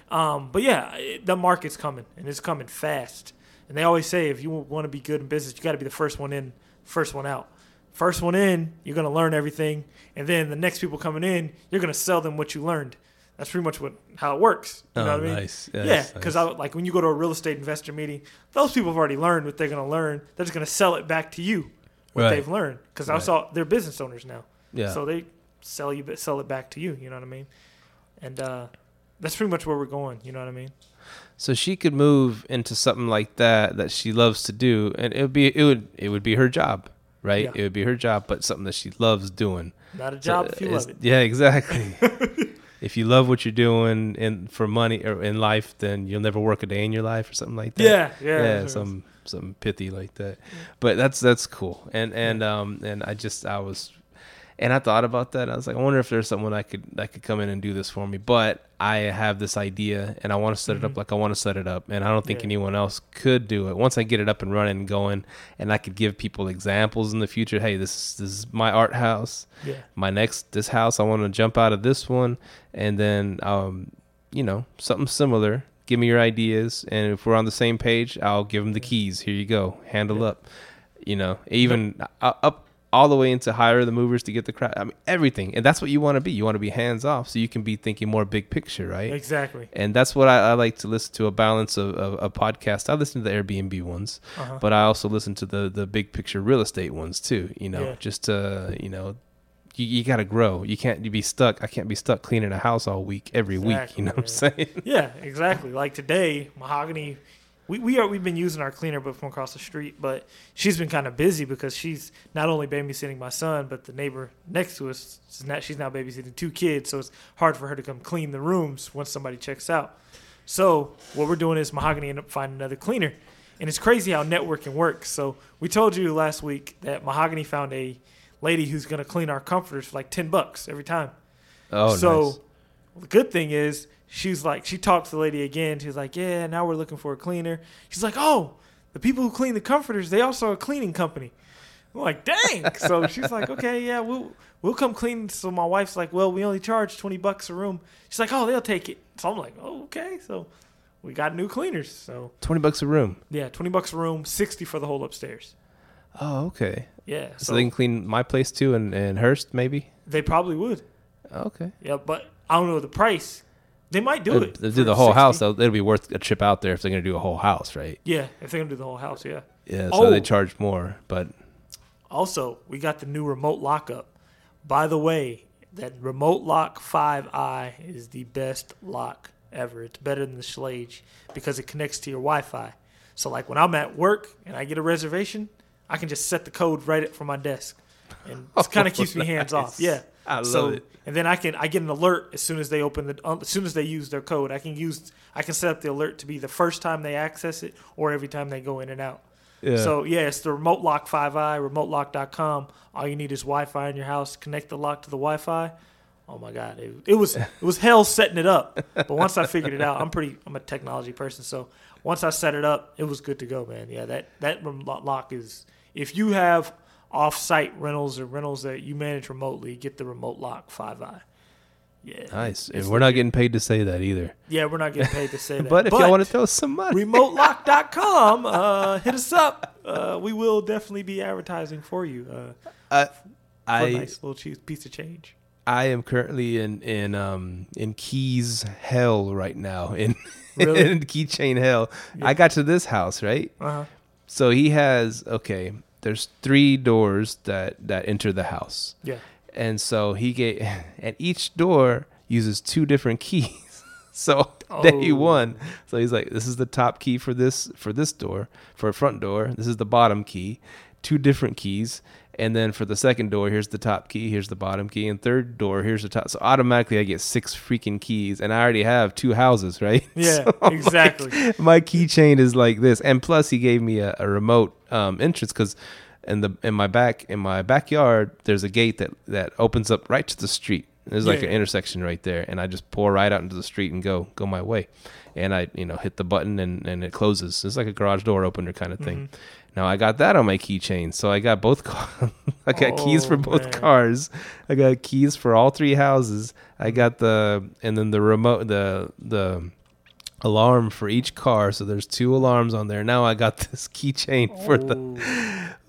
them. But yeah, the market's coming, and it's coming fast. And they always say, if you want to be good in business, you got to be the first one in, first one out. First one in, you're going to learn everything. And then the next people coming in, you're going to sell them what you learned. That's pretty much how it works. You know what I mean? Nice. Yeah, because nice. Like when you go to a real estate investor meeting, those people have already learned what they're going to learn. They're just going to sell it back to you, what they've learned. Because I saw they're business owners now. Yeah. So they sell it back to you. You know what I mean? And that's pretty much where we're going. You know what I mean? So she could move into something like that she loves to do. And it would be her job. Right? Yeah. It would be her job, but something that she loves doing. Not a job if you love it. Yeah, exactly. If you love what you're doing and for money or in life, then you'll never work a day in your life or something like that. Yeah. Something pithy like that. Yeah. But that's cool. And I thought about that. I was like, I wonder if there's someone that could come in and do this for me. But I have this idea, and I want to set it up like I want to set it up, and I don't think anyone else could do it. Once I get it up and running and going, and I could give people examples in the future. Hey, this is my art house. Yeah. My next this house, I want to jump out of this one, and then you know, something similar. Give me your ideas, and if we're on the same page, I'll give them the keys. Here you go, handle up. You know, even up. All the way into hire the movers to get the crowd. I mean, everything. And that's what you want to be. You want to be hands-off so you can be thinking more big picture, right? Exactly. And that's what I like to listen to, a balance of a podcast. I listen to the Airbnb ones, but I also listen to the big picture real estate ones too, you know, just to, you know, you got to grow. You can't be stuck. I can't be stuck cleaning a house all week, every week. You know what I'm saying? Yeah, exactly. Like today, Mahogany We've been using our cleaner from across the street, but she's been kind of busy because she's not only babysitting my son, but the neighbor next to us she's now babysitting two kids, so it's hard for her to come clean the rooms once somebody checks out. So what we're doing is Mahogany ended up finding another cleaner, and it's crazy how networking works. So we told you last week that Mahogany found a lady who's going to clean our comforters for like $10 every time. Oh, so nice. The good thing is, she's like, she talked to the lady again. She's like, yeah, now we're looking for a cleaner. She's like, oh, the people who clean the comforters, they also are a cleaning company. I'm like, dang. So she's like, okay, yeah, we'll come clean. So my wife's like, well, we only charge $20 a room. She's like, oh, they'll take it. So I'm like, oh, okay. So we got new cleaners. So $20 a room. Yeah, $20 a room, $60 for the whole upstairs. Oh, okay. Yeah. So they can clean my place too, and Hearst maybe. They probably would. Okay. Yeah, but I don't know the price. They might do it. They'll do the whole house. It'll be worth a trip out there if they're going to do a whole house, right? Yeah, if they're going to do the whole house, yeah. Yeah, so they charge more. But also, we got the new remote lockup. By the way, that RemoteLock 5i is the best lock ever. It's better than the Schlage because it connects to your Wi-Fi. So, like, when I'm at work and I get a reservation, I can just set the code right from my desk. And it kind of keeps me hands off. Yeah. I love it. And then I get an alert as soon as they open as soon as they use their code. I can set up the alert to be the first time they access it or every time they go in and out. Yeah. So yeah, it's the RemoteLock 5i, remotelock.com. All you need is Wi-Fi in your house. Connect the lock to the Wi-Fi. Oh my God, it was hell setting it up. But once I figured it out, I'm a technology person. So once I set it up, it was good to go, man. Yeah, that lock is, if you have off-site rentals or rentals that you manage remotely, get the RemoteLock 5i. Yeah. Nice. And we're not getting paid to say that either. Yeah, we're not getting paid to say that. But if y'all want to throw some money, remotelock.com, hit us up. We will definitely be advertising for you. For a nice little piece of change. I am currently in keys hell right now. Really? In keychain hell. Yeah. I got to this house, right? Uh-huh. So he has, there's three doors that enter the house. Yeah. And so and each door uses two different keys. So day one, so he's like, this is the top key for this door, for a front door. This is the bottom key, two different keys. And then for the second door, here's the top key, here's the bottom key, and third door, here's the top. So automatically I get six freaking keys, and I already have two houses, right? Yeah, so exactly. Like, my keychain is like this, and plus he gave me a remote entrance because in my backyard there's a gate that opens up right to the street. There's like an intersection right there, and I just pour right out into the street and go my way, and I hit the button and it closes. It's like a garage door opener kind of thing. Mm-hmm. Now I got that on my keychain, so I got both. I got keys for both cars. I got keys for all three houses. I got the remote, the alarm for each car. So there's two alarms on there. Now I got this keychain for the.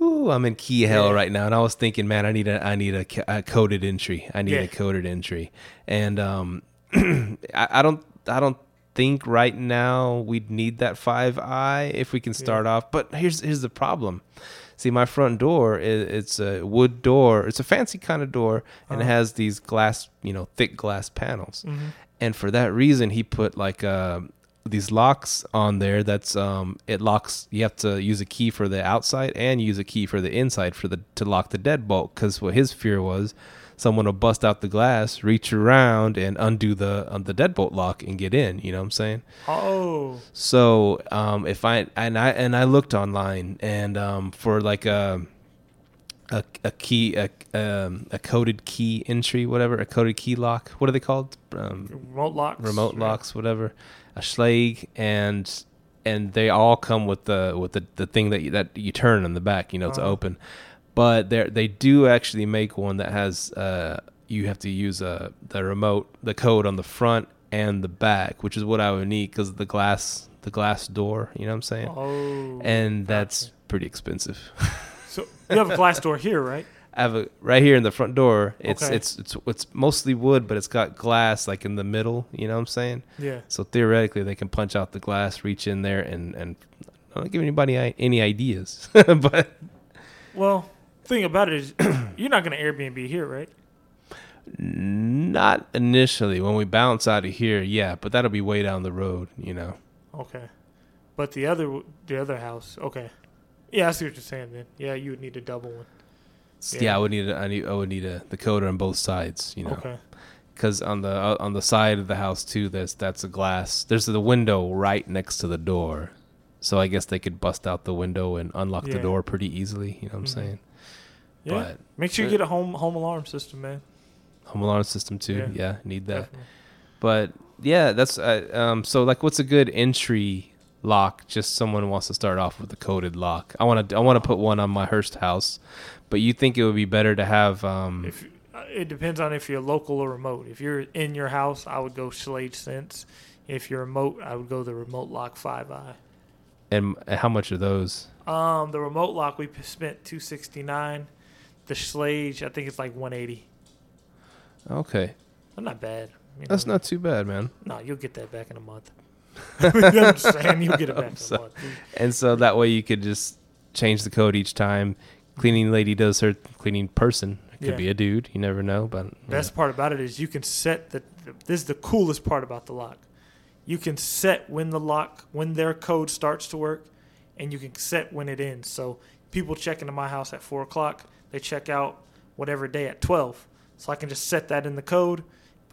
Ooh, I'm in key hell right now, and I was thinking, man, I need a coded entry. I need a coded entry, and I don't think right now we'd need that 5i if we can start off. But here's the problem. See, my front door, it's a wood door. It's a fancy kind of door, and it has these glass, thick glass panels. Mm-hmm. And for that reason, he put like these locks on there. That's it locks. You have to use a key for the outside and use a key for the inside to lock the deadbolt. Because what his fear was, someone will bust out the glass, reach around, and undo the deadbolt lock and get in. You know what I'm saying? Oh. So if I looked online and for like a key a coded key entry, whatever, a coded key lock. What are they called? Remote locks, whatever. A Schlage and they all come with the thing that you turn on the back, to open. But they do actually make one that has you have to use the remote, the code on the front and the back, which is what I would need because of the glass door. You know what I'm saying? Oh, and that's pretty expensive. So you have a glass door here, right? I have a right here in the front door. It's mostly wood, but it's got glass like in the middle. You know what I'm saying? Yeah. So theoretically, they can punch out the glass, reach in there, and I don't give anybody any ideas. But well. Thing about it is, you're not going to Airbnb here, right? Not initially. When we bounce out of here, yeah, but that'll be way down the road. Okay. But the other house, okay. Yeah, I see what you're saying, then. Yeah, you would need a double one. Yeah, yeah, I would need the coder on both sides, you know. Okay. Because on the side of the house too, that's a glass. There's the window right next to the door, so I guess they could bust out the window and unlock the door pretty easily. You know what I'm saying? Yeah. But make sure you get a home alarm system, man. Home alarm system too. Yeah, need that. Definitely. But yeah, that's so like, what's a good entry lock? Just someone wants to start off with a coded lock. I want to put one on my Hearst house, but you think it would be better to have it depends on if you're local or remote. If you're in your house, I would go Schlage Sense. If you're remote, I would go the RemoteLock 5i. And how much are those? The RemoteLock, we spent $269. The Schlage, I think it's like $180. Okay. That's not bad. You know? That's not too bad, man. No, you'll get that back in a month. I'm saying you'll get it back in a month. And so that way you could just change the code each time. Cleaning lady does her cleaning person. Could be a dude. You never know. But best part about it is you can set this is the coolest part about the lock. You can set when their code starts to work, and you can set when it ends. So people check into my house at 4 o'clock. They check out whatever day at 12. So I can just set that in the code.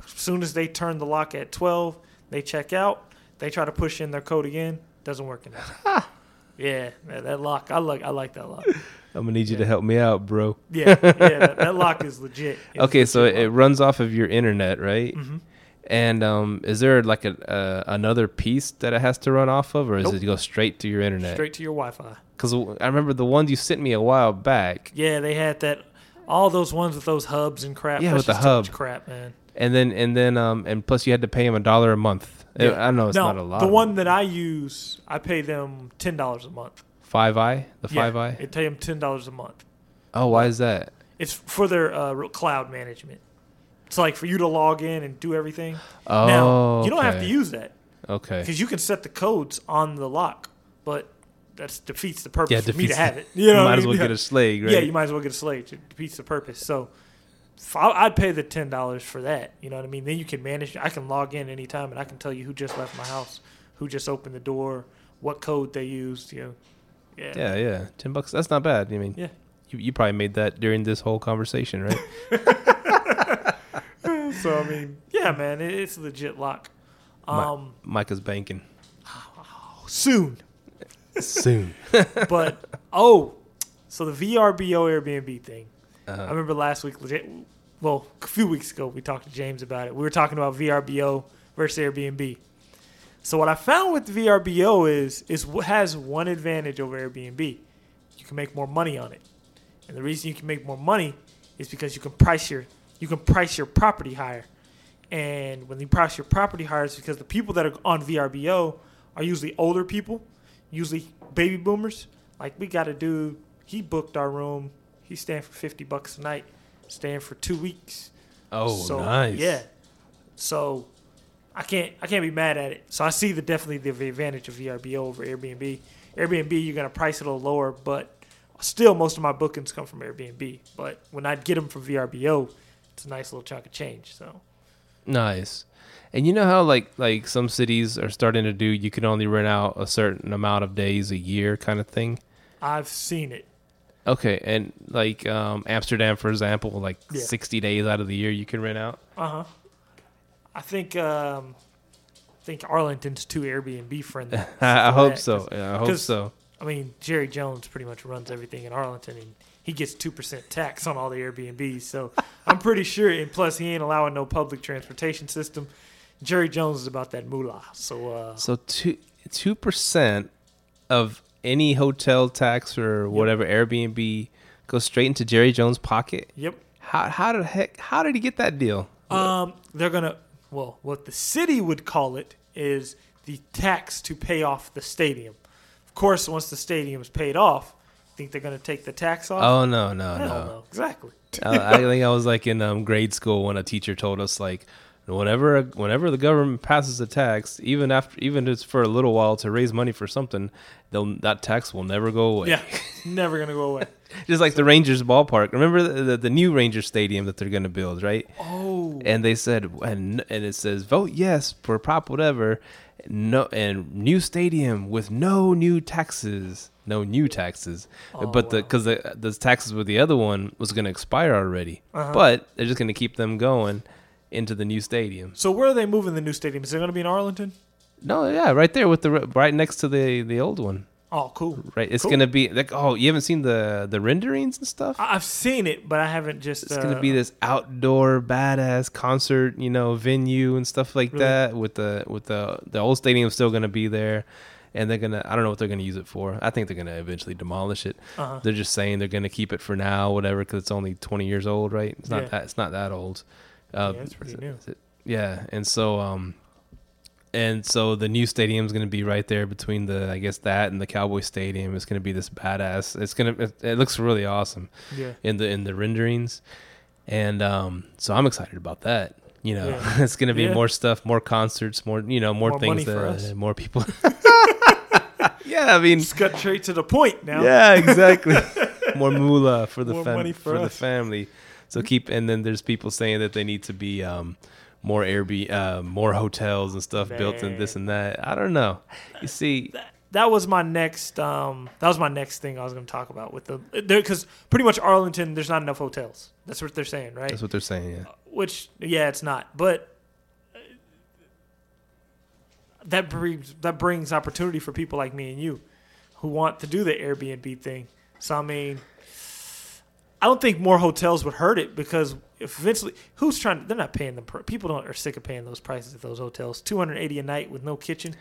As soon as they turn the lock at 12, they check out. They try to push in their code again. Doesn't work anymore. Yeah, that lock. I like that lock. I'm going to need you to help me out, bro. That lock is legit. Okay, so it runs off of your internet, right? Mm-hmm. And is there like another piece that it has to run off of, or is it go straight to your internet? Straight to your Wi-Fi. Because I remember the ones you sent me a while back. Yeah, they had that. All those ones with those hubs and crap. Yeah, with the hub. Crap, man. And plus you had to pay them $1 a month. Yeah. I know it's not a lot. The one that I use, I pay them $10 a month. 5i? The 5i? It takes them $10 a month. Oh, why is that? It's for their cloud management. It's like for you to log in and do everything. Oh, now, you don't have to use that. Okay. Because you can set the codes on the lock, but that defeats the purpose for me to have it. You know, might as well get a Schlage, right? Yeah, you might as well get a Schlage. It defeats the purpose. So I'd pay the $10 for that. You know what I mean? Then you can manage. I can log in anytime, and I can tell you who just left my house, who just opened the door, what code they used, you know. Yeah. $10. That's not bad. I mean, you probably made that during this whole conversation, right? So, I mean, yeah, man, it's a legit lock. Micah's banking. Soon. But, so the VRBO Airbnb thing. Uh-huh. I remember last week, a few weeks ago, we talked to James about it. We were talking about VRBO versus Airbnb. So what I found with VRBO is it has one advantage over Airbnb. You can make more money on it. And the reason you can make more money is because you can price your property higher. And when you price your property higher, it's because the people that are on VRBO are usually older people, usually baby boomers. Like we got a dude, he booked our room. He's staying for $50 a night, staying for 2 weeks. Oh, so, nice. Yeah. So I can't be mad at it. So I see definitely the advantage of VRBO over Airbnb. Airbnb, you're going to price it a little lower, but still most of my bookings come from Airbnb. But when I get them from VRBO, it's a nice little chunk of change. So nice. And you know how like some cities are starting to do, you can only rent out a certain amount of days a year kind of thing? I've seen it. Okay, and like Amsterdam, for example, 60 days out of the year you can rent out? Uh-huh. I think Arlington's too Airbnb friendly. I hope so. I mean, Jerry Jones pretty much runs everything in Arlington, and he gets 2% tax on all the Airbnbs. So I'm pretty sure, and plus he ain't allowing no public transportation system. Jerry Jones is about that moolah. So 2% of any hotel tax or whatever Airbnb goes straight into Jerry Jones' pocket. Yep. How did he get that deal? They're gonna. Well, what the city would call it is the tax to pay off the stadium. Of course, once the stadium is paid off, you think they're going to take the tax off? Oh, no. Exactly. I think I was like in grade school when a teacher told us, like, whenever the government passes a tax, even if it's for a little while to raise money for something, that tax will never go away. Yeah, it's never going to go away. Just like the Rangers ballpark. Remember the new Rangers stadium that they're going to build, right? Oh. And they said, and it says, vote yes for prop whatever, no, and new stadium with no new taxes. No new taxes. Oh, but because the taxes with the other one was going to expire already. Uh-huh. But they're just going to keep them going into the new stadium. So where are they moving the new stadium? Is it going to be in Arlington? No, yeah, right there with the right next to the old one. Oh, cool. Right. It's going to be like, oh, you haven't seen the renderings and stuff? I've seen it, but I haven't just. It's going to be this outdoor badass concert, venue and stuff like that with the old stadium still going to be there. And they're going to, I don't know what they're going to use it for. I think they're going to eventually demolish it. Uh-huh. They're just saying they're going to keep it for now, whatever, cuz it's only 20 years old, right? It's not that old. Yeah, it's pretty new. Yeah, and so the new stadium is going to be right there between the, I guess, that and the Cowboys Stadium. It's going to be this badass. It looks really awesome. Yeah. In the renderings. And so I'm excited about that. It's going to be more stuff, more concerts, more things that more people. Yeah, I mean, just got straight to the point now. Yeah, exactly. More moolah for the family. For the family. So and then there's people saying that they need to be more Airbnb, more hotels and stuff built in this and that. I don't know. You see, that was my next. That was my next thing I was going to talk about with because pretty much Arlington, there's not enough hotels. That's what they're saying, right? That's what they're saying. Yeah. Which, it's not, but that brings opportunity for people like me and you who want to do the Airbnb thing. So, I mean, I don't think more hotels would hurt it because eventually, they're not paying them. People are sick of paying those prices at those hotels. $280 a night with no kitchen.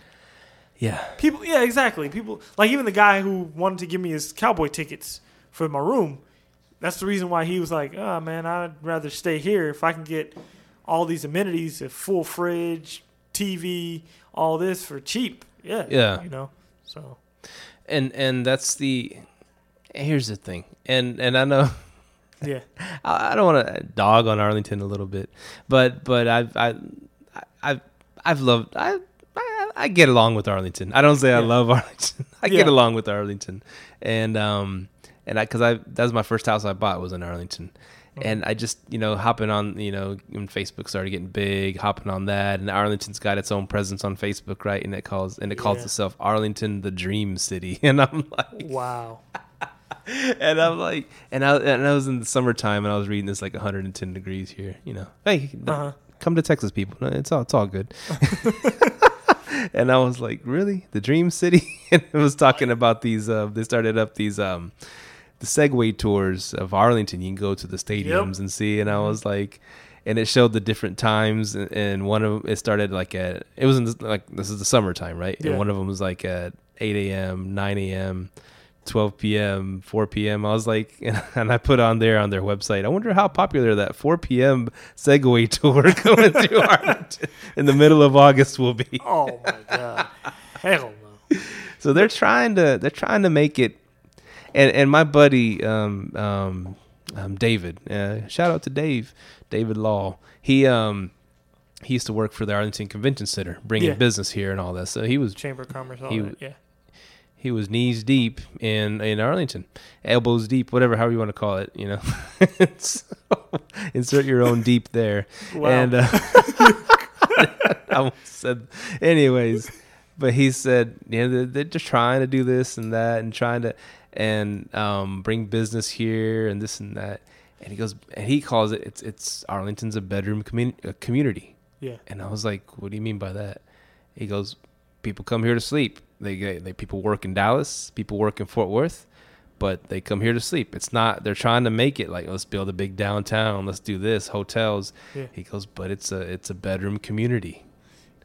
Yeah. People. Yeah, exactly. People, like even the guy who wanted to give me his cowboy tickets for my room. That's the reason why he was like, oh, man, I'd rather stay here if I can get all these amenities, a full fridge, TV, all this for cheap. Yeah. Yeah. So. And that's here's the thing. And I know. Yeah. I don't want to dog on Arlington a little bit, but I've loved, I get along with Arlington. I don't say I love Arlington. I get along with Arlington. And because that was my first house I bought was in Arlington. Okay. And I just, hopping on, when Facebook started getting big, hopping on that. And Arlington's got its own presence on Facebook, right? And it calls itself Arlington the Dream City. And I'm like, wow. And I was in the summertime and I was reading this like 110 degrees here, Hey, come to Texas, people. It's all good. And I was like, really? The Dream City? And it was talking about these, they started up these, the Segway tours of Arlington. You can go to the stadiums and see. And I was like, and it showed the different times. And one of them, it started like at, it was in this is the summertime, right? Yeah. And one of them was like at 8 a.m., 9 a.m., 12 p.m., 4 p.m. I was like, and I put on their website, I wonder how popular that 4 p.m. Segway tour going through Arlington in the middle of August will be. Oh my God, hell no! So they're trying to make it, and my buddy David, shout out to David Law. He used to work for the Arlington Convention Center, bringing business here and all that. So he was Chamber of Commerce, He was knees deep in Arlington, elbows deep, whatever, however you want to call it, So, insert your own deep there. Wow. And I said, anyways, but he said, they're just trying to do this and that, and trying to bring business here and this and that. And he goes, and he calls it, it's Arlington's a bedroom community. Yeah. And I was like, what do you mean by that? He goes, people come here to sleep. They people work in Dallas, people work in Fort Worth, but they come here to sleep. It's not, they're trying to make it like, let's build a big downtown, let's do this, hotels. Yeah. He goes, but it's a bedroom community.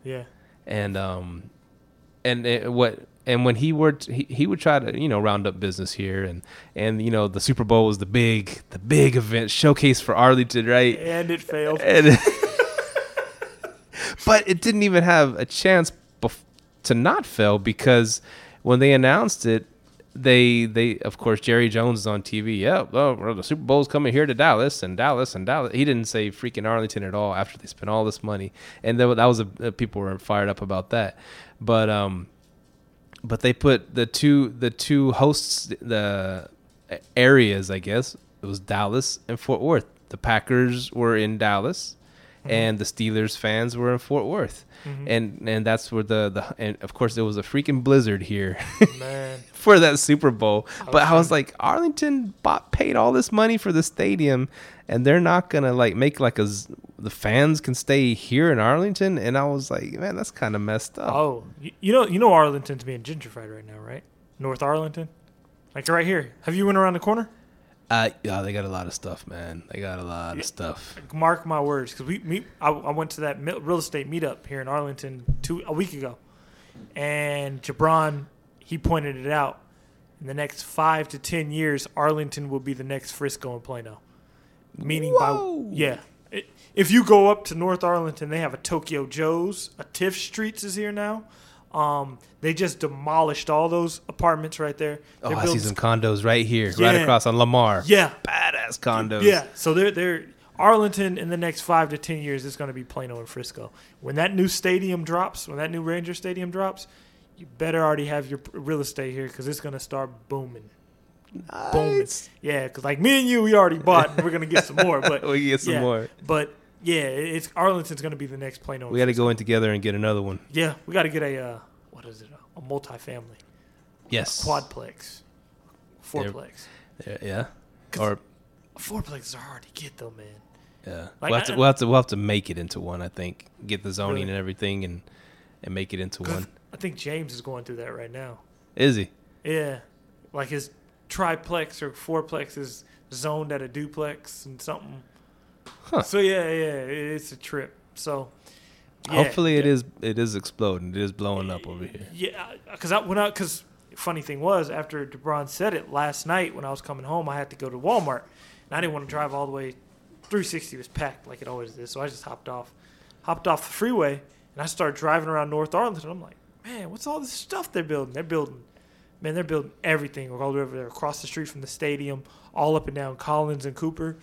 Yeah. And when he would try to, round up business here and the Super Bowl was the big event showcase for Arlington, right? And it failed. But it didn't even have a chance to not fail, because when they announced it, they of course Jerry Jones is on TV. Yeah, well, the Super Bowl's coming here to Dallas and Dallas and Dallas. He didn't say freaking Arlington at all after they spent all this money, and that was people were fired up about that. But they put the two hosts, the areas, I guess it was Dallas and Fort Worth. The Packers were in Dallas. and the Steelers fans were in Fort Worth. Mm-hmm. And that's where and of course there was a freaking blizzard here for that Super Bowl. I was like, Arlington paid all this money for the stadium, and they're not gonna like make like the fans can stay here in Arlington. And I was like, man, that's kind of messed up. Oh, you know Arlington's being gentrified right now, right? North Arlington, like right here. Have you went around the corner? They got a lot of stuff, man. They got a lot of stuff. Mark my words, because I went to that real estate meetup here in Arlington a week ago, and Gibran, he pointed it out. In the next 5 to 10 years, Arlington will be the next Frisco and Plano. Meaning, if you go up to North Arlington, they have a Tokyo Joe's, a Tiff Streets is here now. They just demolished all those apartments right there. I see some condos right here, right across on Lamar. Yeah. Badass condos. Yeah. So they're Arlington in the next 5 to 10 years is going to be Plano and Frisco. When that new Ranger Stadium drops, you better already have your real estate here because it's going to start booming. Nice. Booming. Yeah, because like me and you, we already bought and we're going to get some more. But we get some more. But yeah, it's Arlington's going to be the next Plano. We got to go in together and get another one. Yeah, we got to get a multifamily. Yes. A quadplex. Fourplex. Or a fourplex is hard to get though, man. Yeah. Like, we'll have to make it into one, I think. Get the zoning and everything and make it into one. I think James is going through that right now. Is he? Yeah. Like his triplex or fourplex is zoned at a duplex and something. Huh. So it's a trip. So hopefully it is exploding. It is blowing up over here. Yeah, because funny thing was, after DeBron said it last night when I was coming home, I had to go to Walmart, and I didn't want to drive all the way. 360 was packed like it always is, so I just hopped off the freeway, and I started driving around North Arlington. I'm like, man, what's all this stuff they're building? They're building everything all the way over there, across the street from the stadium, all up and down Collins and Cooper.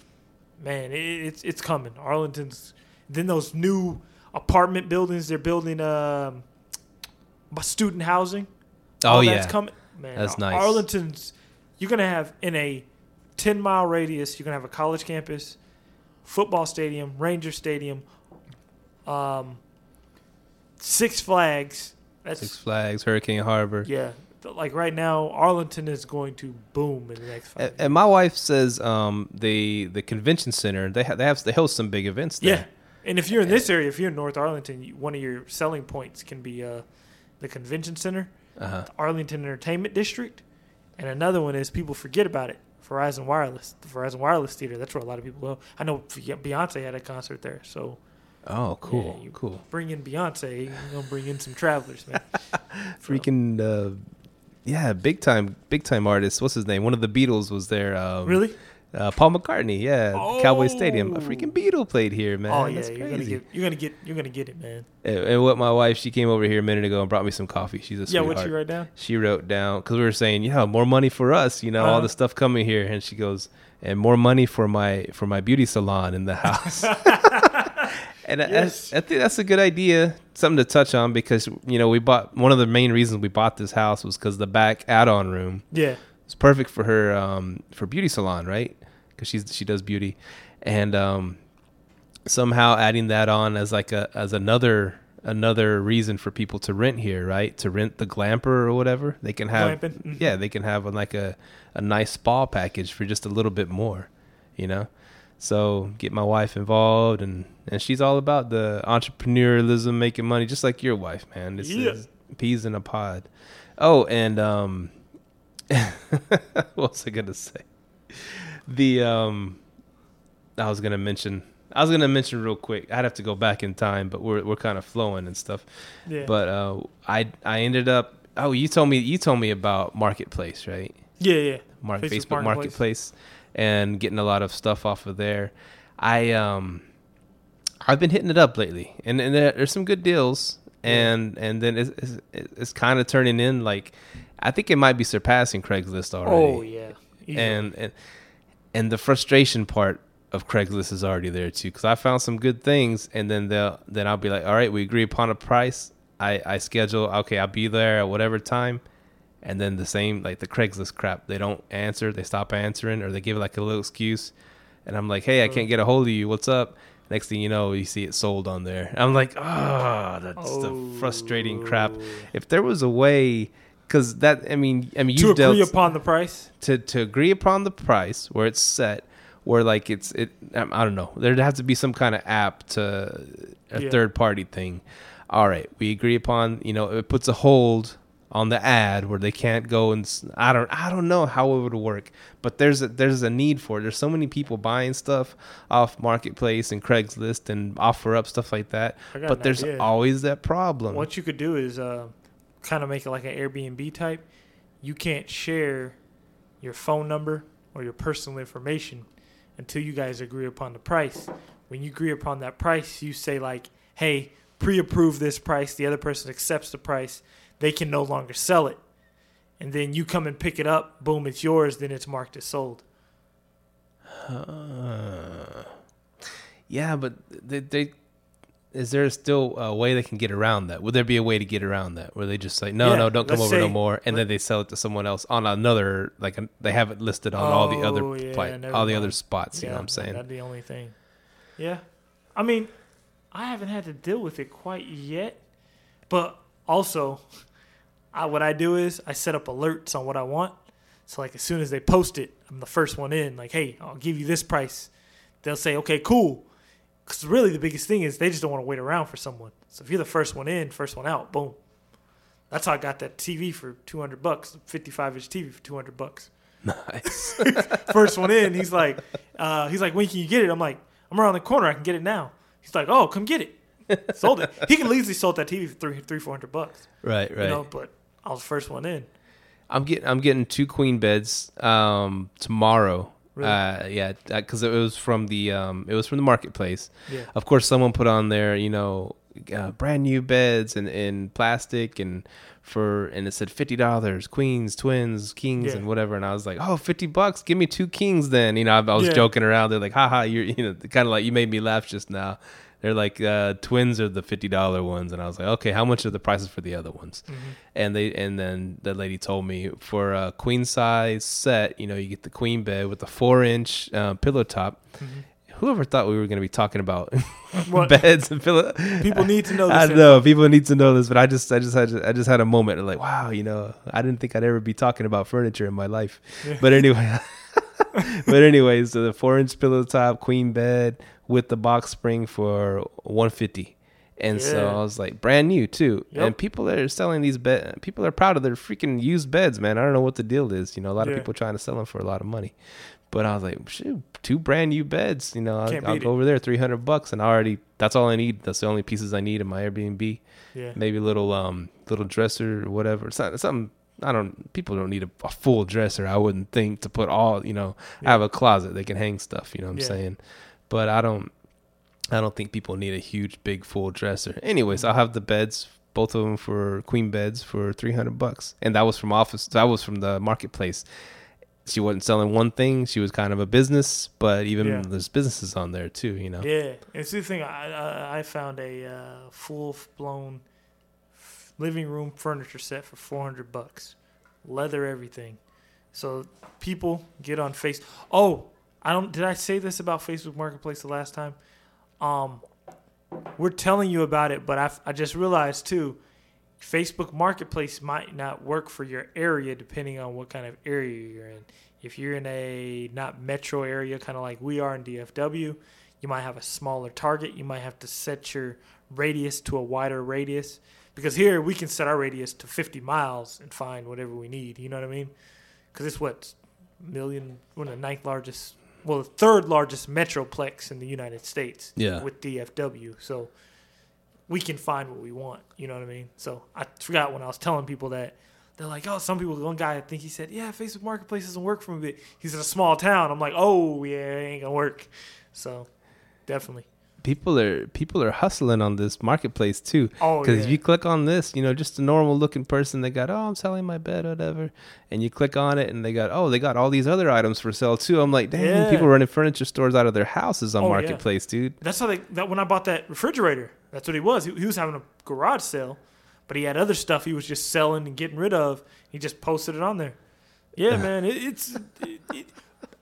Man, it's coming. Arlington's. Then those new apartment buildings they're building, student housing. Oh yeah, that's coming. Man, that's nice. Arlington's. You're gonna have in a 10-mile radius. You're gonna have a college campus, football stadium, Ranger Stadium, Six Flags. Six Flags, Hurricane Harbor. Yeah. Like right now, Arlington is going to boom in the next 5 years. And my wife says the convention center, they host some big events there. Yeah, and if you're in this area, if you're in North Arlington, one of your selling points can be the convention center, the Arlington Entertainment District, and another one is people forget about it, Verizon Wireless, the Verizon Wireless Theater. That's where a lot of people go. I know Beyonce had a concert there, so... Oh, cool! Yeah, cool. Bring in Beyonce, you're gonna bring in some travelers, man. Freaking... big time artist. What's his name? One of the Beatles was there. Really? Paul McCartney. Yeah, Cowboys Stadium. A freaking Beatle played here, man. Oh yeah, that's crazy. You're gonna get it, man. And what my wife, she came over here a minute ago and brought me some coffee. She's a sweetheart. Yeah, what she wrote down? She wrote down because we were saying, more money for us. All the stuff coming here, and she goes, and more money for my beauty salon in the house. And I think that's a good idea, something to touch on, because we bought one of the main reasons we bought this house was because the back add-on room. Yeah, it's perfect for her for beauty salon, right? Because she does beauty, and somehow adding that on as like another reason for people to rent here, right? To rent the glamper or whatever they can have. Glamping. Yeah, they can have like a nice spa package for just a little bit more, So get my wife involved, and she's all about the entrepreneurialism, making money, just like your wife, man. This is peas in a pod. Oh, and what was I gonna say? I was gonna mention real quick. I'd have to go back in time, but we're kind of flowing and stuff. Yeah. But I ended up. Oh, you told me about Marketplace, right? Yeah. Facebook Marketplace. And getting a lot of stuff off of there. I've been hitting it up lately, and there's some good deals, and then it's kind of turning in like, I think it might be surpassing Craigslist already. Oh yeah. And the frustration part of Craigslist is already there too, because I found some good things, and then I'll be like, all right, we agree upon a price. I schedule, okay, I'll be there at whatever time. And then the same, like the Craigslist crap, they don't answer, they stop answering, or they give like a little excuse. And I'm like, hey, I can't get a hold of you. What's up? And Next thing you know, you see it sold on there. I'm like, that's the frustrating crap. If there was a way, because that, I mean, you dealt agree upon the price to agree upon the price where it's set, where like it. I don't know. There'd have to be some kind of app to a third party thing. All right, we agree upon. You know, it puts a hold on the ad where they can't go and I don't know how it would work, but there's a need for it. There's so many people buying stuff off Marketplace and Craigslist and OfferUp, stuff like that. But there's always that problem. What you could do is kind of make it like an Airbnb type. You can't share your phone number or your personal information until you guys agree upon the price. When you agree upon that price, you say like, hey, pre-approve this price. The other person accepts the price. They can no longer sell it. And then you come and pick it up. Boom, it's yours. Then it's marked as sold. Yeah, but is there still a way they can get around that? Would there be a way to get around that? Where they just say, no, don't come over no more. And then they sell it to someone else on another, like they have it listed on all the other other spots. You know what I'm saying? That's the only thing. Yeah. I mean, I haven't had to deal with it quite yet. But also... what I do is I set up alerts on what I want. So, like, as soon as they post it, I'm the first one in. Like, hey, I'll give you this price. They'll say, okay, cool. Because really the biggest thing is they just don't want to wait around for someone. So if you're the first one in, first one out, boom. That's how I got that TV for $200, 55-inch TV for $200. Nice. First one in, he's like, when can you get it? I'm like, I'm around the corner. I can get it now. He's like, oh, come get it. Sold it. He can easily sold that TV for $300-$400. Right. You know, but I was the first one in. I'm getting two queen beds tomorrow. Really? Because it was from the marketplace. Yeah. Of course, someone put on there, you know, brand new beds and plastic and it said $50 queens, twins, kings, and whatever. And I was like, oh, $50, give me two kings then. You know, I was joking around. They're like, haha, you know, kind of like you made me laugh just now. They're like, twins are the $50 ones. And I was like, okay, how much are the prices for the other ones? Mm-hmm. And then the lady told me for a queen size set, you know, you get the queen bed with a 4-inch pillow top. Mm-hmm. Whoever thought we were going to be talking about beds and pillow? People need to know this. I know people need to know this, but I just had a moment of like, wow, you know, I didn't think I'd ever be talking about furniture in my life. Yeah. But anyway, so the 4-inch pillow top queen bed with the box spring for $150, and so I was like, brand new too. Yep. And people that are selling these beds, people are proud of their freaking used beds, man. I don't know what the deal is. You know, a lot of people trying to sell them for a lot of money. But I was like, shoot, two brand new beds. You know, I'll go over there, $300, and that's all I need. That's the only pieces I need in my Airbnb. Yeah. Maybe a little dresser or whatever. People don't need a full dresser, I wouldn't think, to put all, you know, I have a closet. They can hang stuff, you know what I'm saying? But I don't think people need a huge, big, full dresser. Anyways, I'll have the beds, both of them for queen beds for $300. And that was from the marketplace. She wasn't selling one thing. She was kind of a business, but even there's businesses on there too, you know? Yeah. It's the thing. I found a full-blown living room furniture set for $400. Leather, everything. So people get on Facebook. Oh, did I say this about Facebook Marketplace the last time? We're telling you about it, but I just realized too, Facebook Marketplace might not work for your area depending on what kind of area you're in. If you're in a not metro area, kind of like we are in DFW, you might have a smaller target. You might have to set your radius to a wider radius, because here we can set our radius to 50 miles and find whatever we need. You know what I mean? Because it's one of the third largest metroplex in the United States with DFW. So we can find what we want. You know what I mean? So I forgot when I was telling people that. They're like, oh, some people, one guy, I think he said, yeah, Facebook Marketplace doesn't work for me. But he's in a small town. I'm like, oh, yeah, it ain't going to work. So definitely. People are hustling on this marketplace too. Oh, because if you click on this, you know, just a normal looking person, they got, oh, I'm selling my bed, whatever. And you click on it, and they got all these other items for sale too. I'm like, dang, people running furniture stores out of their houses on marketplace, dude. That's how when I bought that refrigerator, that's what he was. He was having a garage sale, but he had other stuff he was just selling and getting rid of. He just posted it on there. Yeah, man, it's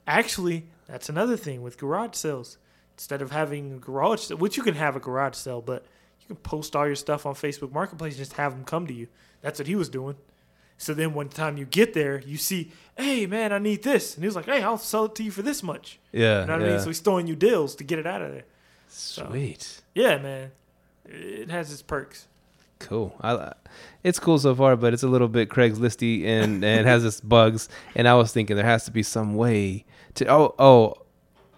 actually that's another thing with garage sales. Instead of having a garage sale, which you can have a garage sale, but you can post all your stuff on Facebook Marketplace and just have them come to you. That's what he was doing. So then one time you get there, you see, hey, man, I need this. And he was like, hey, I'll sell it to you for this much. Yeah. You know what I mean? So he's throwing you deals to get it out of there. Sweet. So, yeah, man. It has its perks. Cool. It's cool so far, but it's a little bit Craigslisty and has its bugs. And I was thinking there has to be some way to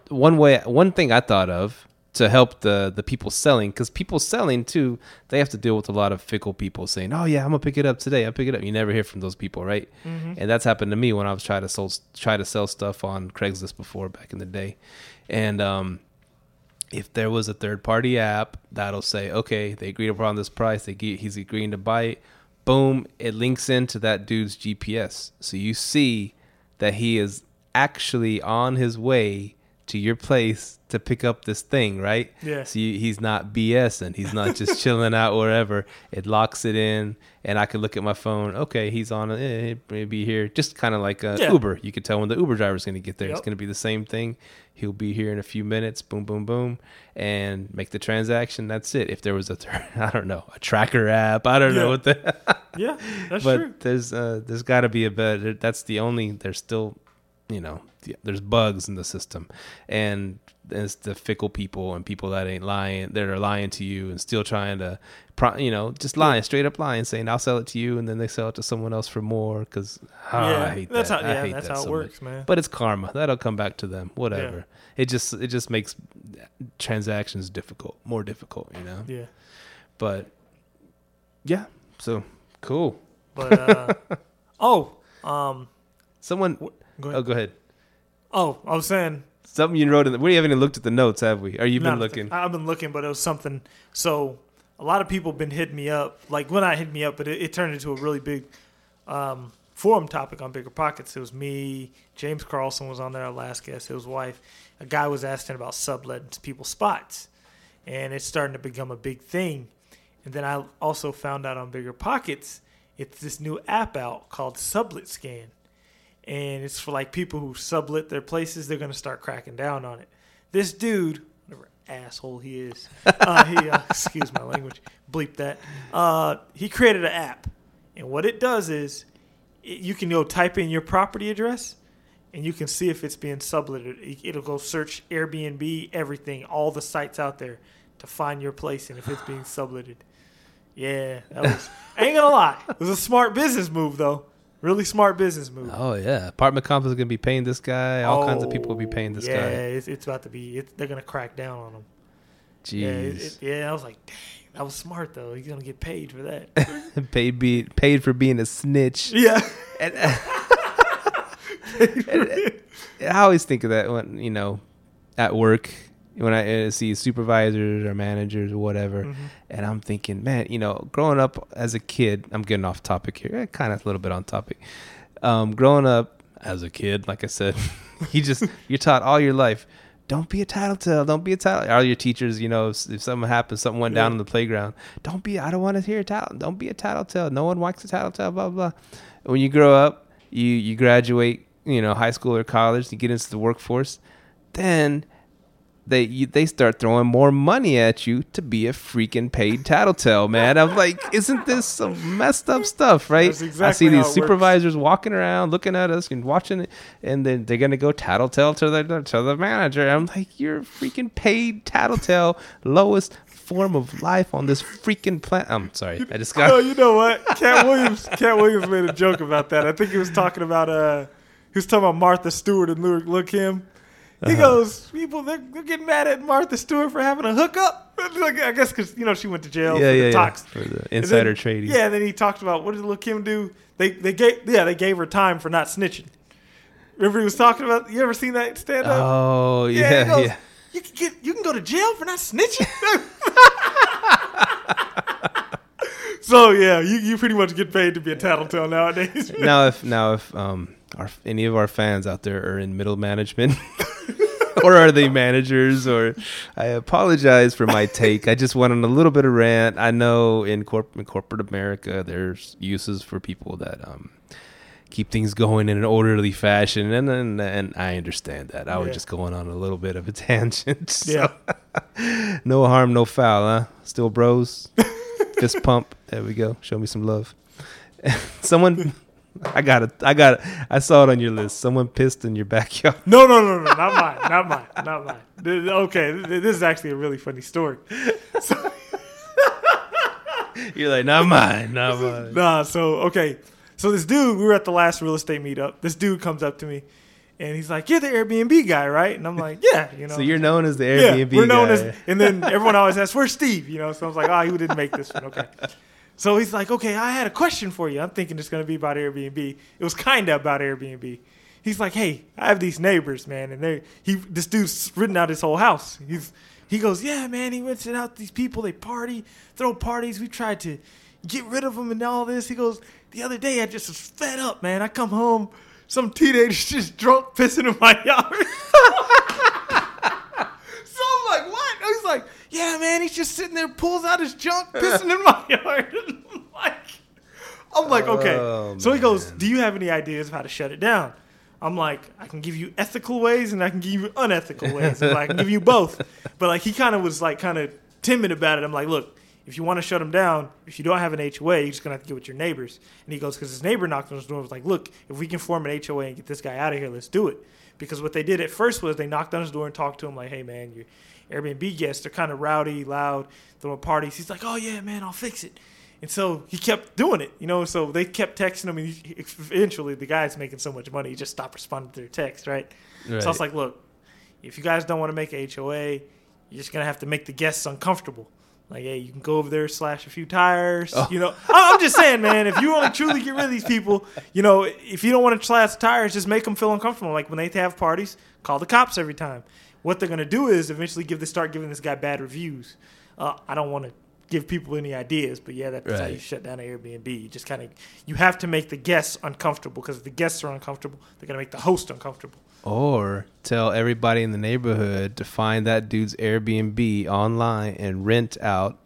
one thing I thought of to help the people selling, because people selling too, they have to deal with a lot of fickle people saying, oh yeah, I'm gonna pick it up today. I pick it up. You never hear from those people, right? Mm-hmm. And that's happened to me when I was trying to sell stuff on Craigslist before, back in the day. And if there was a third party app that'll say, okay, they agreed upon this price, he's agreeing to buy it, boom, it links into that dude's GPS. So you see that he is actually on his way to your place to pick up this thing, right? Yeah. So he's not BSing. He's not just chilling out wherever. It locks it in, and I could look at my phone. Okay, he's on it. It'll be here. Just kind of like Uber. You could tell when the Uber driver's going to get there. Yep. It's going to be the same thing. He'll be here in a few minutes. Boom, boom, boom. And make the transaction. That's it. If there was a tracker app. I don't know what the... Yeah, that's true. But there's got to be a better... That's the only... There's still... there's bugs in the system, and it's the fickle people and people that ain't lying, that are lying to you and still trying to, just lying, straight up lying, saying I'll sell it to you, and then they sell it to someone else for more because I hate that. That's how it works, man. But it's karma. That'll come back to them. Whatever. Yeah. It just makes transactions more difficult. Yeah. But yeah, so cool. But someone. Go ahead. Oh, go ahead. Oh, I was saying something you wrote we haven't even looked at the notes, have we? Or you've been looking? I've been looking, but it was something. So a lot of people have been hitting me up. Like, when I hit me up, but it turned into a really big forum topic on Bigger Pockets. It was me. James Carlson was on there, our last guest. His wife. A guy was asking about subletting people's spots, and it's starting to become a big thing. And then I also found out on Bigger Pockets, it's this new app out called Sublet Scan. And it's for like people who sublet their places. They're going to start cracking down on it. This dude, whatever asshole he is, excuse my language, bleep that. He created an app. And what it does is you can go type in your property address and you can see if it's being subletted. It'll go search Airbnb, everything, all the sites out there to find your place and if it's being subletted. Yeah, that was, I ain't going to lie, it was a smart business move though. Really smart business move. Oh, yeah. Apartment complex is going to be paying this guy. All kinds of people will be paying this guy. Yeah, it's about to be. They're going to crack down on him. Jeez. Yeah, I was like, dang, that was smart, though. He's going to get paid for that. Paid for being a snitch. Yeah. And I always think of that when, at work. When I see supervisors or managers or whatever, mm-hmm. and I'm thinking, man, growing up as a kid, I'm getting off topic here, kind of a little bit on topic. Growing up as a kid, like I said, you're taught all your life, don't be a tattletale, don't be a tattletale. All your teachers, if something happens, something went down on the playground, I don't want to hear a tattletale, don't be a tattletale, no one likes a tattletale, blah, blah, blah. When you grow up, you graduate, high school or college, you get into the workforce, then... They start throwing more money at you to be a freaking paid tattletale, man. I'm like, isn't this some messed up stuff, right? Exactly. I see these supervisors walking around, looking at us and watching it, and then they're gonna go tattletale to the manager. I'm like, you're a freaking paid tattletale, lowest form of life on this freaking planet. I'm sorry, I just got. No, you know what? Cat Williams made a joke about that. I think he was talking about Martha Stewart and Lil' Kim. He goes, people, they're getting mad at Martha Stewart for having a hookup. I guess because, she went to jail for the insider trading. Yeah, and then he talked about, what did Lil' Kim do? They gave her time for not snitching. Remember he was talking about, you ever seen that stand-up? Oh, yeah. He goes, You can go to jail for not snitching? So, yeah, you pretty much get paid to be a tattletale nowadays. Now if any of our fans out there are in middle management... Or are they managers? Or I apologize for my take. I just went on a little bit of rant. I know in corporate America, there's uses for people that keep things going in an orderly fashion. And I understand that. I was just going on a little bit of a tangent. So. Yeah. No harm, no foul, huh? Still bros. Fist pump. There we go. Show me some love. Someone... I got it. I saw it on your list. Someone pissed in your backyard. No. Not mine. Okay, this is actually a really funny story. So, you're like, not mine. Nah, so, okay. So this dude, we were at the last real estate meetup. This dude comes up to me, and he's like, you're the Airbnb guy, right? And I'm like, yeah. You know. So you're known as the Airbnb guy. Yeah, we're known as, and then everyone always asks, where's Steve? You know, so I was like, oh, he didn't make this one. Okay. So he's like, okay, I had a question for you. I'm thinking it's going to be about Airbnb. It was kind of about Airbnb. He's like, hey, I have these neighbors, man. And this dude's renting out his whole house. He goes, yeah, man, he rents it out to these people. They party, throw parties. We tried to get rid of them and all this. He goes, the other day I just was fed up, man. I come home, some teenager's just drunk pissing in my yard. Like, yeah, man, he's just sitting there, pulls out his junk, pissing in my yard. I'm like, okay. Oh, so he goes, do you have any ideas of how to shut it down? I'm like, I can give you ethical ways and I can give you unethical ways. Like, I can give you both. But like, he kind of was like kind of timid about it. I'm like, look, if you want to shut him down, if you don't have an HOA, you're just going to have to get with your neighbors. And he goes, because his neighbor knocked on his door and was like, look, if we can form an HOA and get this guy out of here, let's do it. Because what they did at first was they knocked on his door and talked to him like, hey, man, you're Airbnb guests, they're kind of rowdy, loud, throwing parties. He's like, oh, yeah, man, I'll fix it. And so he kept doing it, you know. So they kept texting him. And eventually, the guy's making so much money, he just stopped responding to their text, right? So I was like, look, if you guys don't want to make a HOA, you're just going to have to make the guests uncomfortable. Like, hey, you can go over there, slash a few tires. Oh. You know, I'm just saying, man, if you want to truly get rid of these people, you know, if you don't want to slash tires, just make them feel uncomfortable. Like when they have parties, call the cops every time. What they're going to do is eventually start giving this guy bad reviews. I don't want to give people any ideas, but yeah, that's how you shut down an Airbnb. You just you have to make the guests uncomfortable, because if the guests are uncomfortable, they're going to make the host uncomfortable. Or tell everybody in the neighborhood to find that dude's Airbnb online and rent out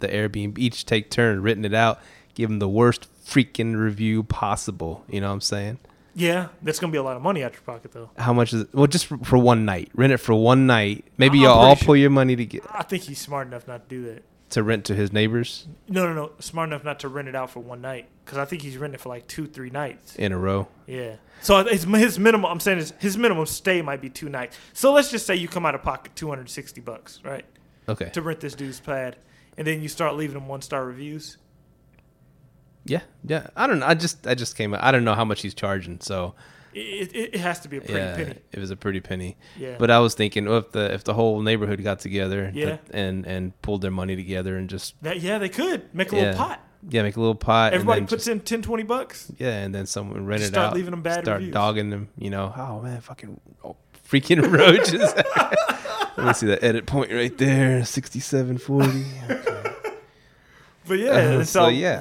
the Airbnb. Each take turn renting it out. Give them the worst freaking review possible. You know what I'm saying? Yeah, that's going to be a lot of money out your pocket, though. How much is it? Well, just for one night. Rent it for one night. Maybe y'all all pull your money to get... I think he's smart enough not to do that. To rent to his neighbors? No. Smart enough not to rent it out for one night. Because I think he's renting it for like 2-3 nights. In a row? Yeah. So his minimum, I'm saying his minimum stay might be 2 nights. So let's just say you come out of pocket $260, right? Okay. To rent this dude's pad. And then you start leaving him 1-star reviews. Yeah. I don't know. I just came out. I don't know how much he's charging, so it has to be a pretty penny. It was a pretty penny. Yeah. But I was thinking, well, if the whole neighborhood got together and pulled their money together and just they could make a little pot. Yeah, make a little pot. Everybody puts in $10-$20. Yeah, and then someone rented it out. Start leaving them bad reviews. Start dogging them. You know, oh man, freaking roaches. Let me see that edit point right there. 6740. Okay. But yeah,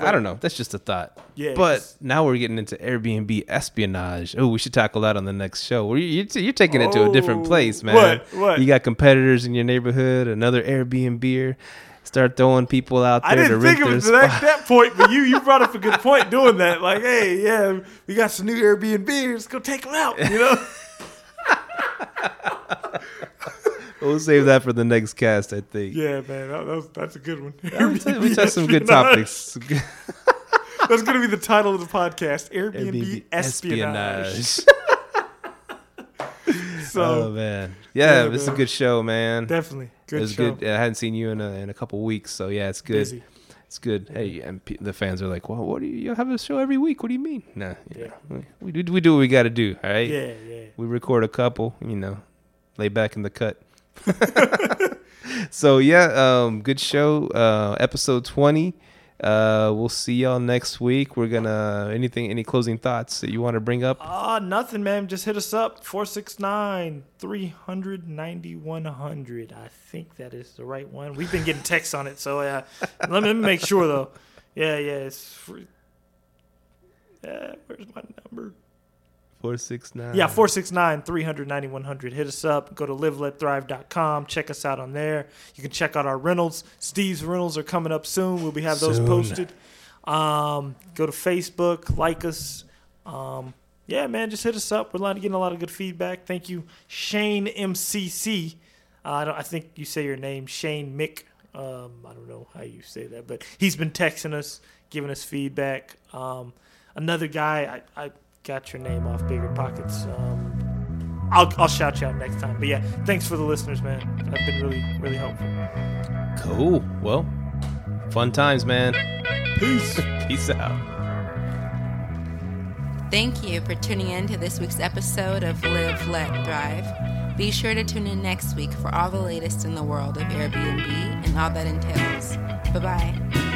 I don't know. That's just a thought. Yeah, but now we're getting into Airbnb espionage. Oh, we should tackle that on the next show. You're taking it to a different place, man. What? You got competitors in your neighborhood, another Airbnb-er. Start throwing people out there. I didn't think of it to that point, but you brought up a good point doing that. Like, hey, yeah, we got some new Airbnb-ers. Go take them out, you know? We'll save that for the next cast, I think. Yeah, man, that's a good one. We touched some good topics. That's going to be the title of the podcast, Airbnb Espionage. So, oh, man. Yeah, it's a good show, man. Definitely. Good show. I hadn't seen you in a couple weeks, so yeah, it's good. Busy. It's good. Hey, and the fans are like, well, what do you have a show every week? What do you mean? Nah, you know, we do what we got to do, all right? Yeah. We record a couple, you know, lay back in the cut. So good show, episode 20. We'll see y'all next week. We're gonna any closing thoughts that you want to bring up? Nothing, man, just hit us up, 469-390-100. I think that is the right one. We've been getting texts on it, so let me make sure though. It's free. Where's my number? 469. Yeah, 469-390-100. Hit us up. Go to liveletthrive.com. Check us out on there. You can check out our rentals. Steve's rentals are coming up soon. We'll have those posted. Go to Facebook. Like us. Yeah, man, just hit us up. We're getting a lot of good feedback. Thank you, Shane MCC. I think you say your name, Shane Mick. I don't know how you say that, but he's been texting us, giving us feedback. Another guy, I got your name off Bigger Pockets. I'll shout you out next time. But yeah, thanks for the listeners, man. I've been really, really helpful. Cool. Well, fun times, man. Peace. Peace out. Thank you for tuning in to this week's episode of Live, Let, Thrive. Be sure to tune in next week for all the latest in the world of Airbnb and all that entails. Bye-bye.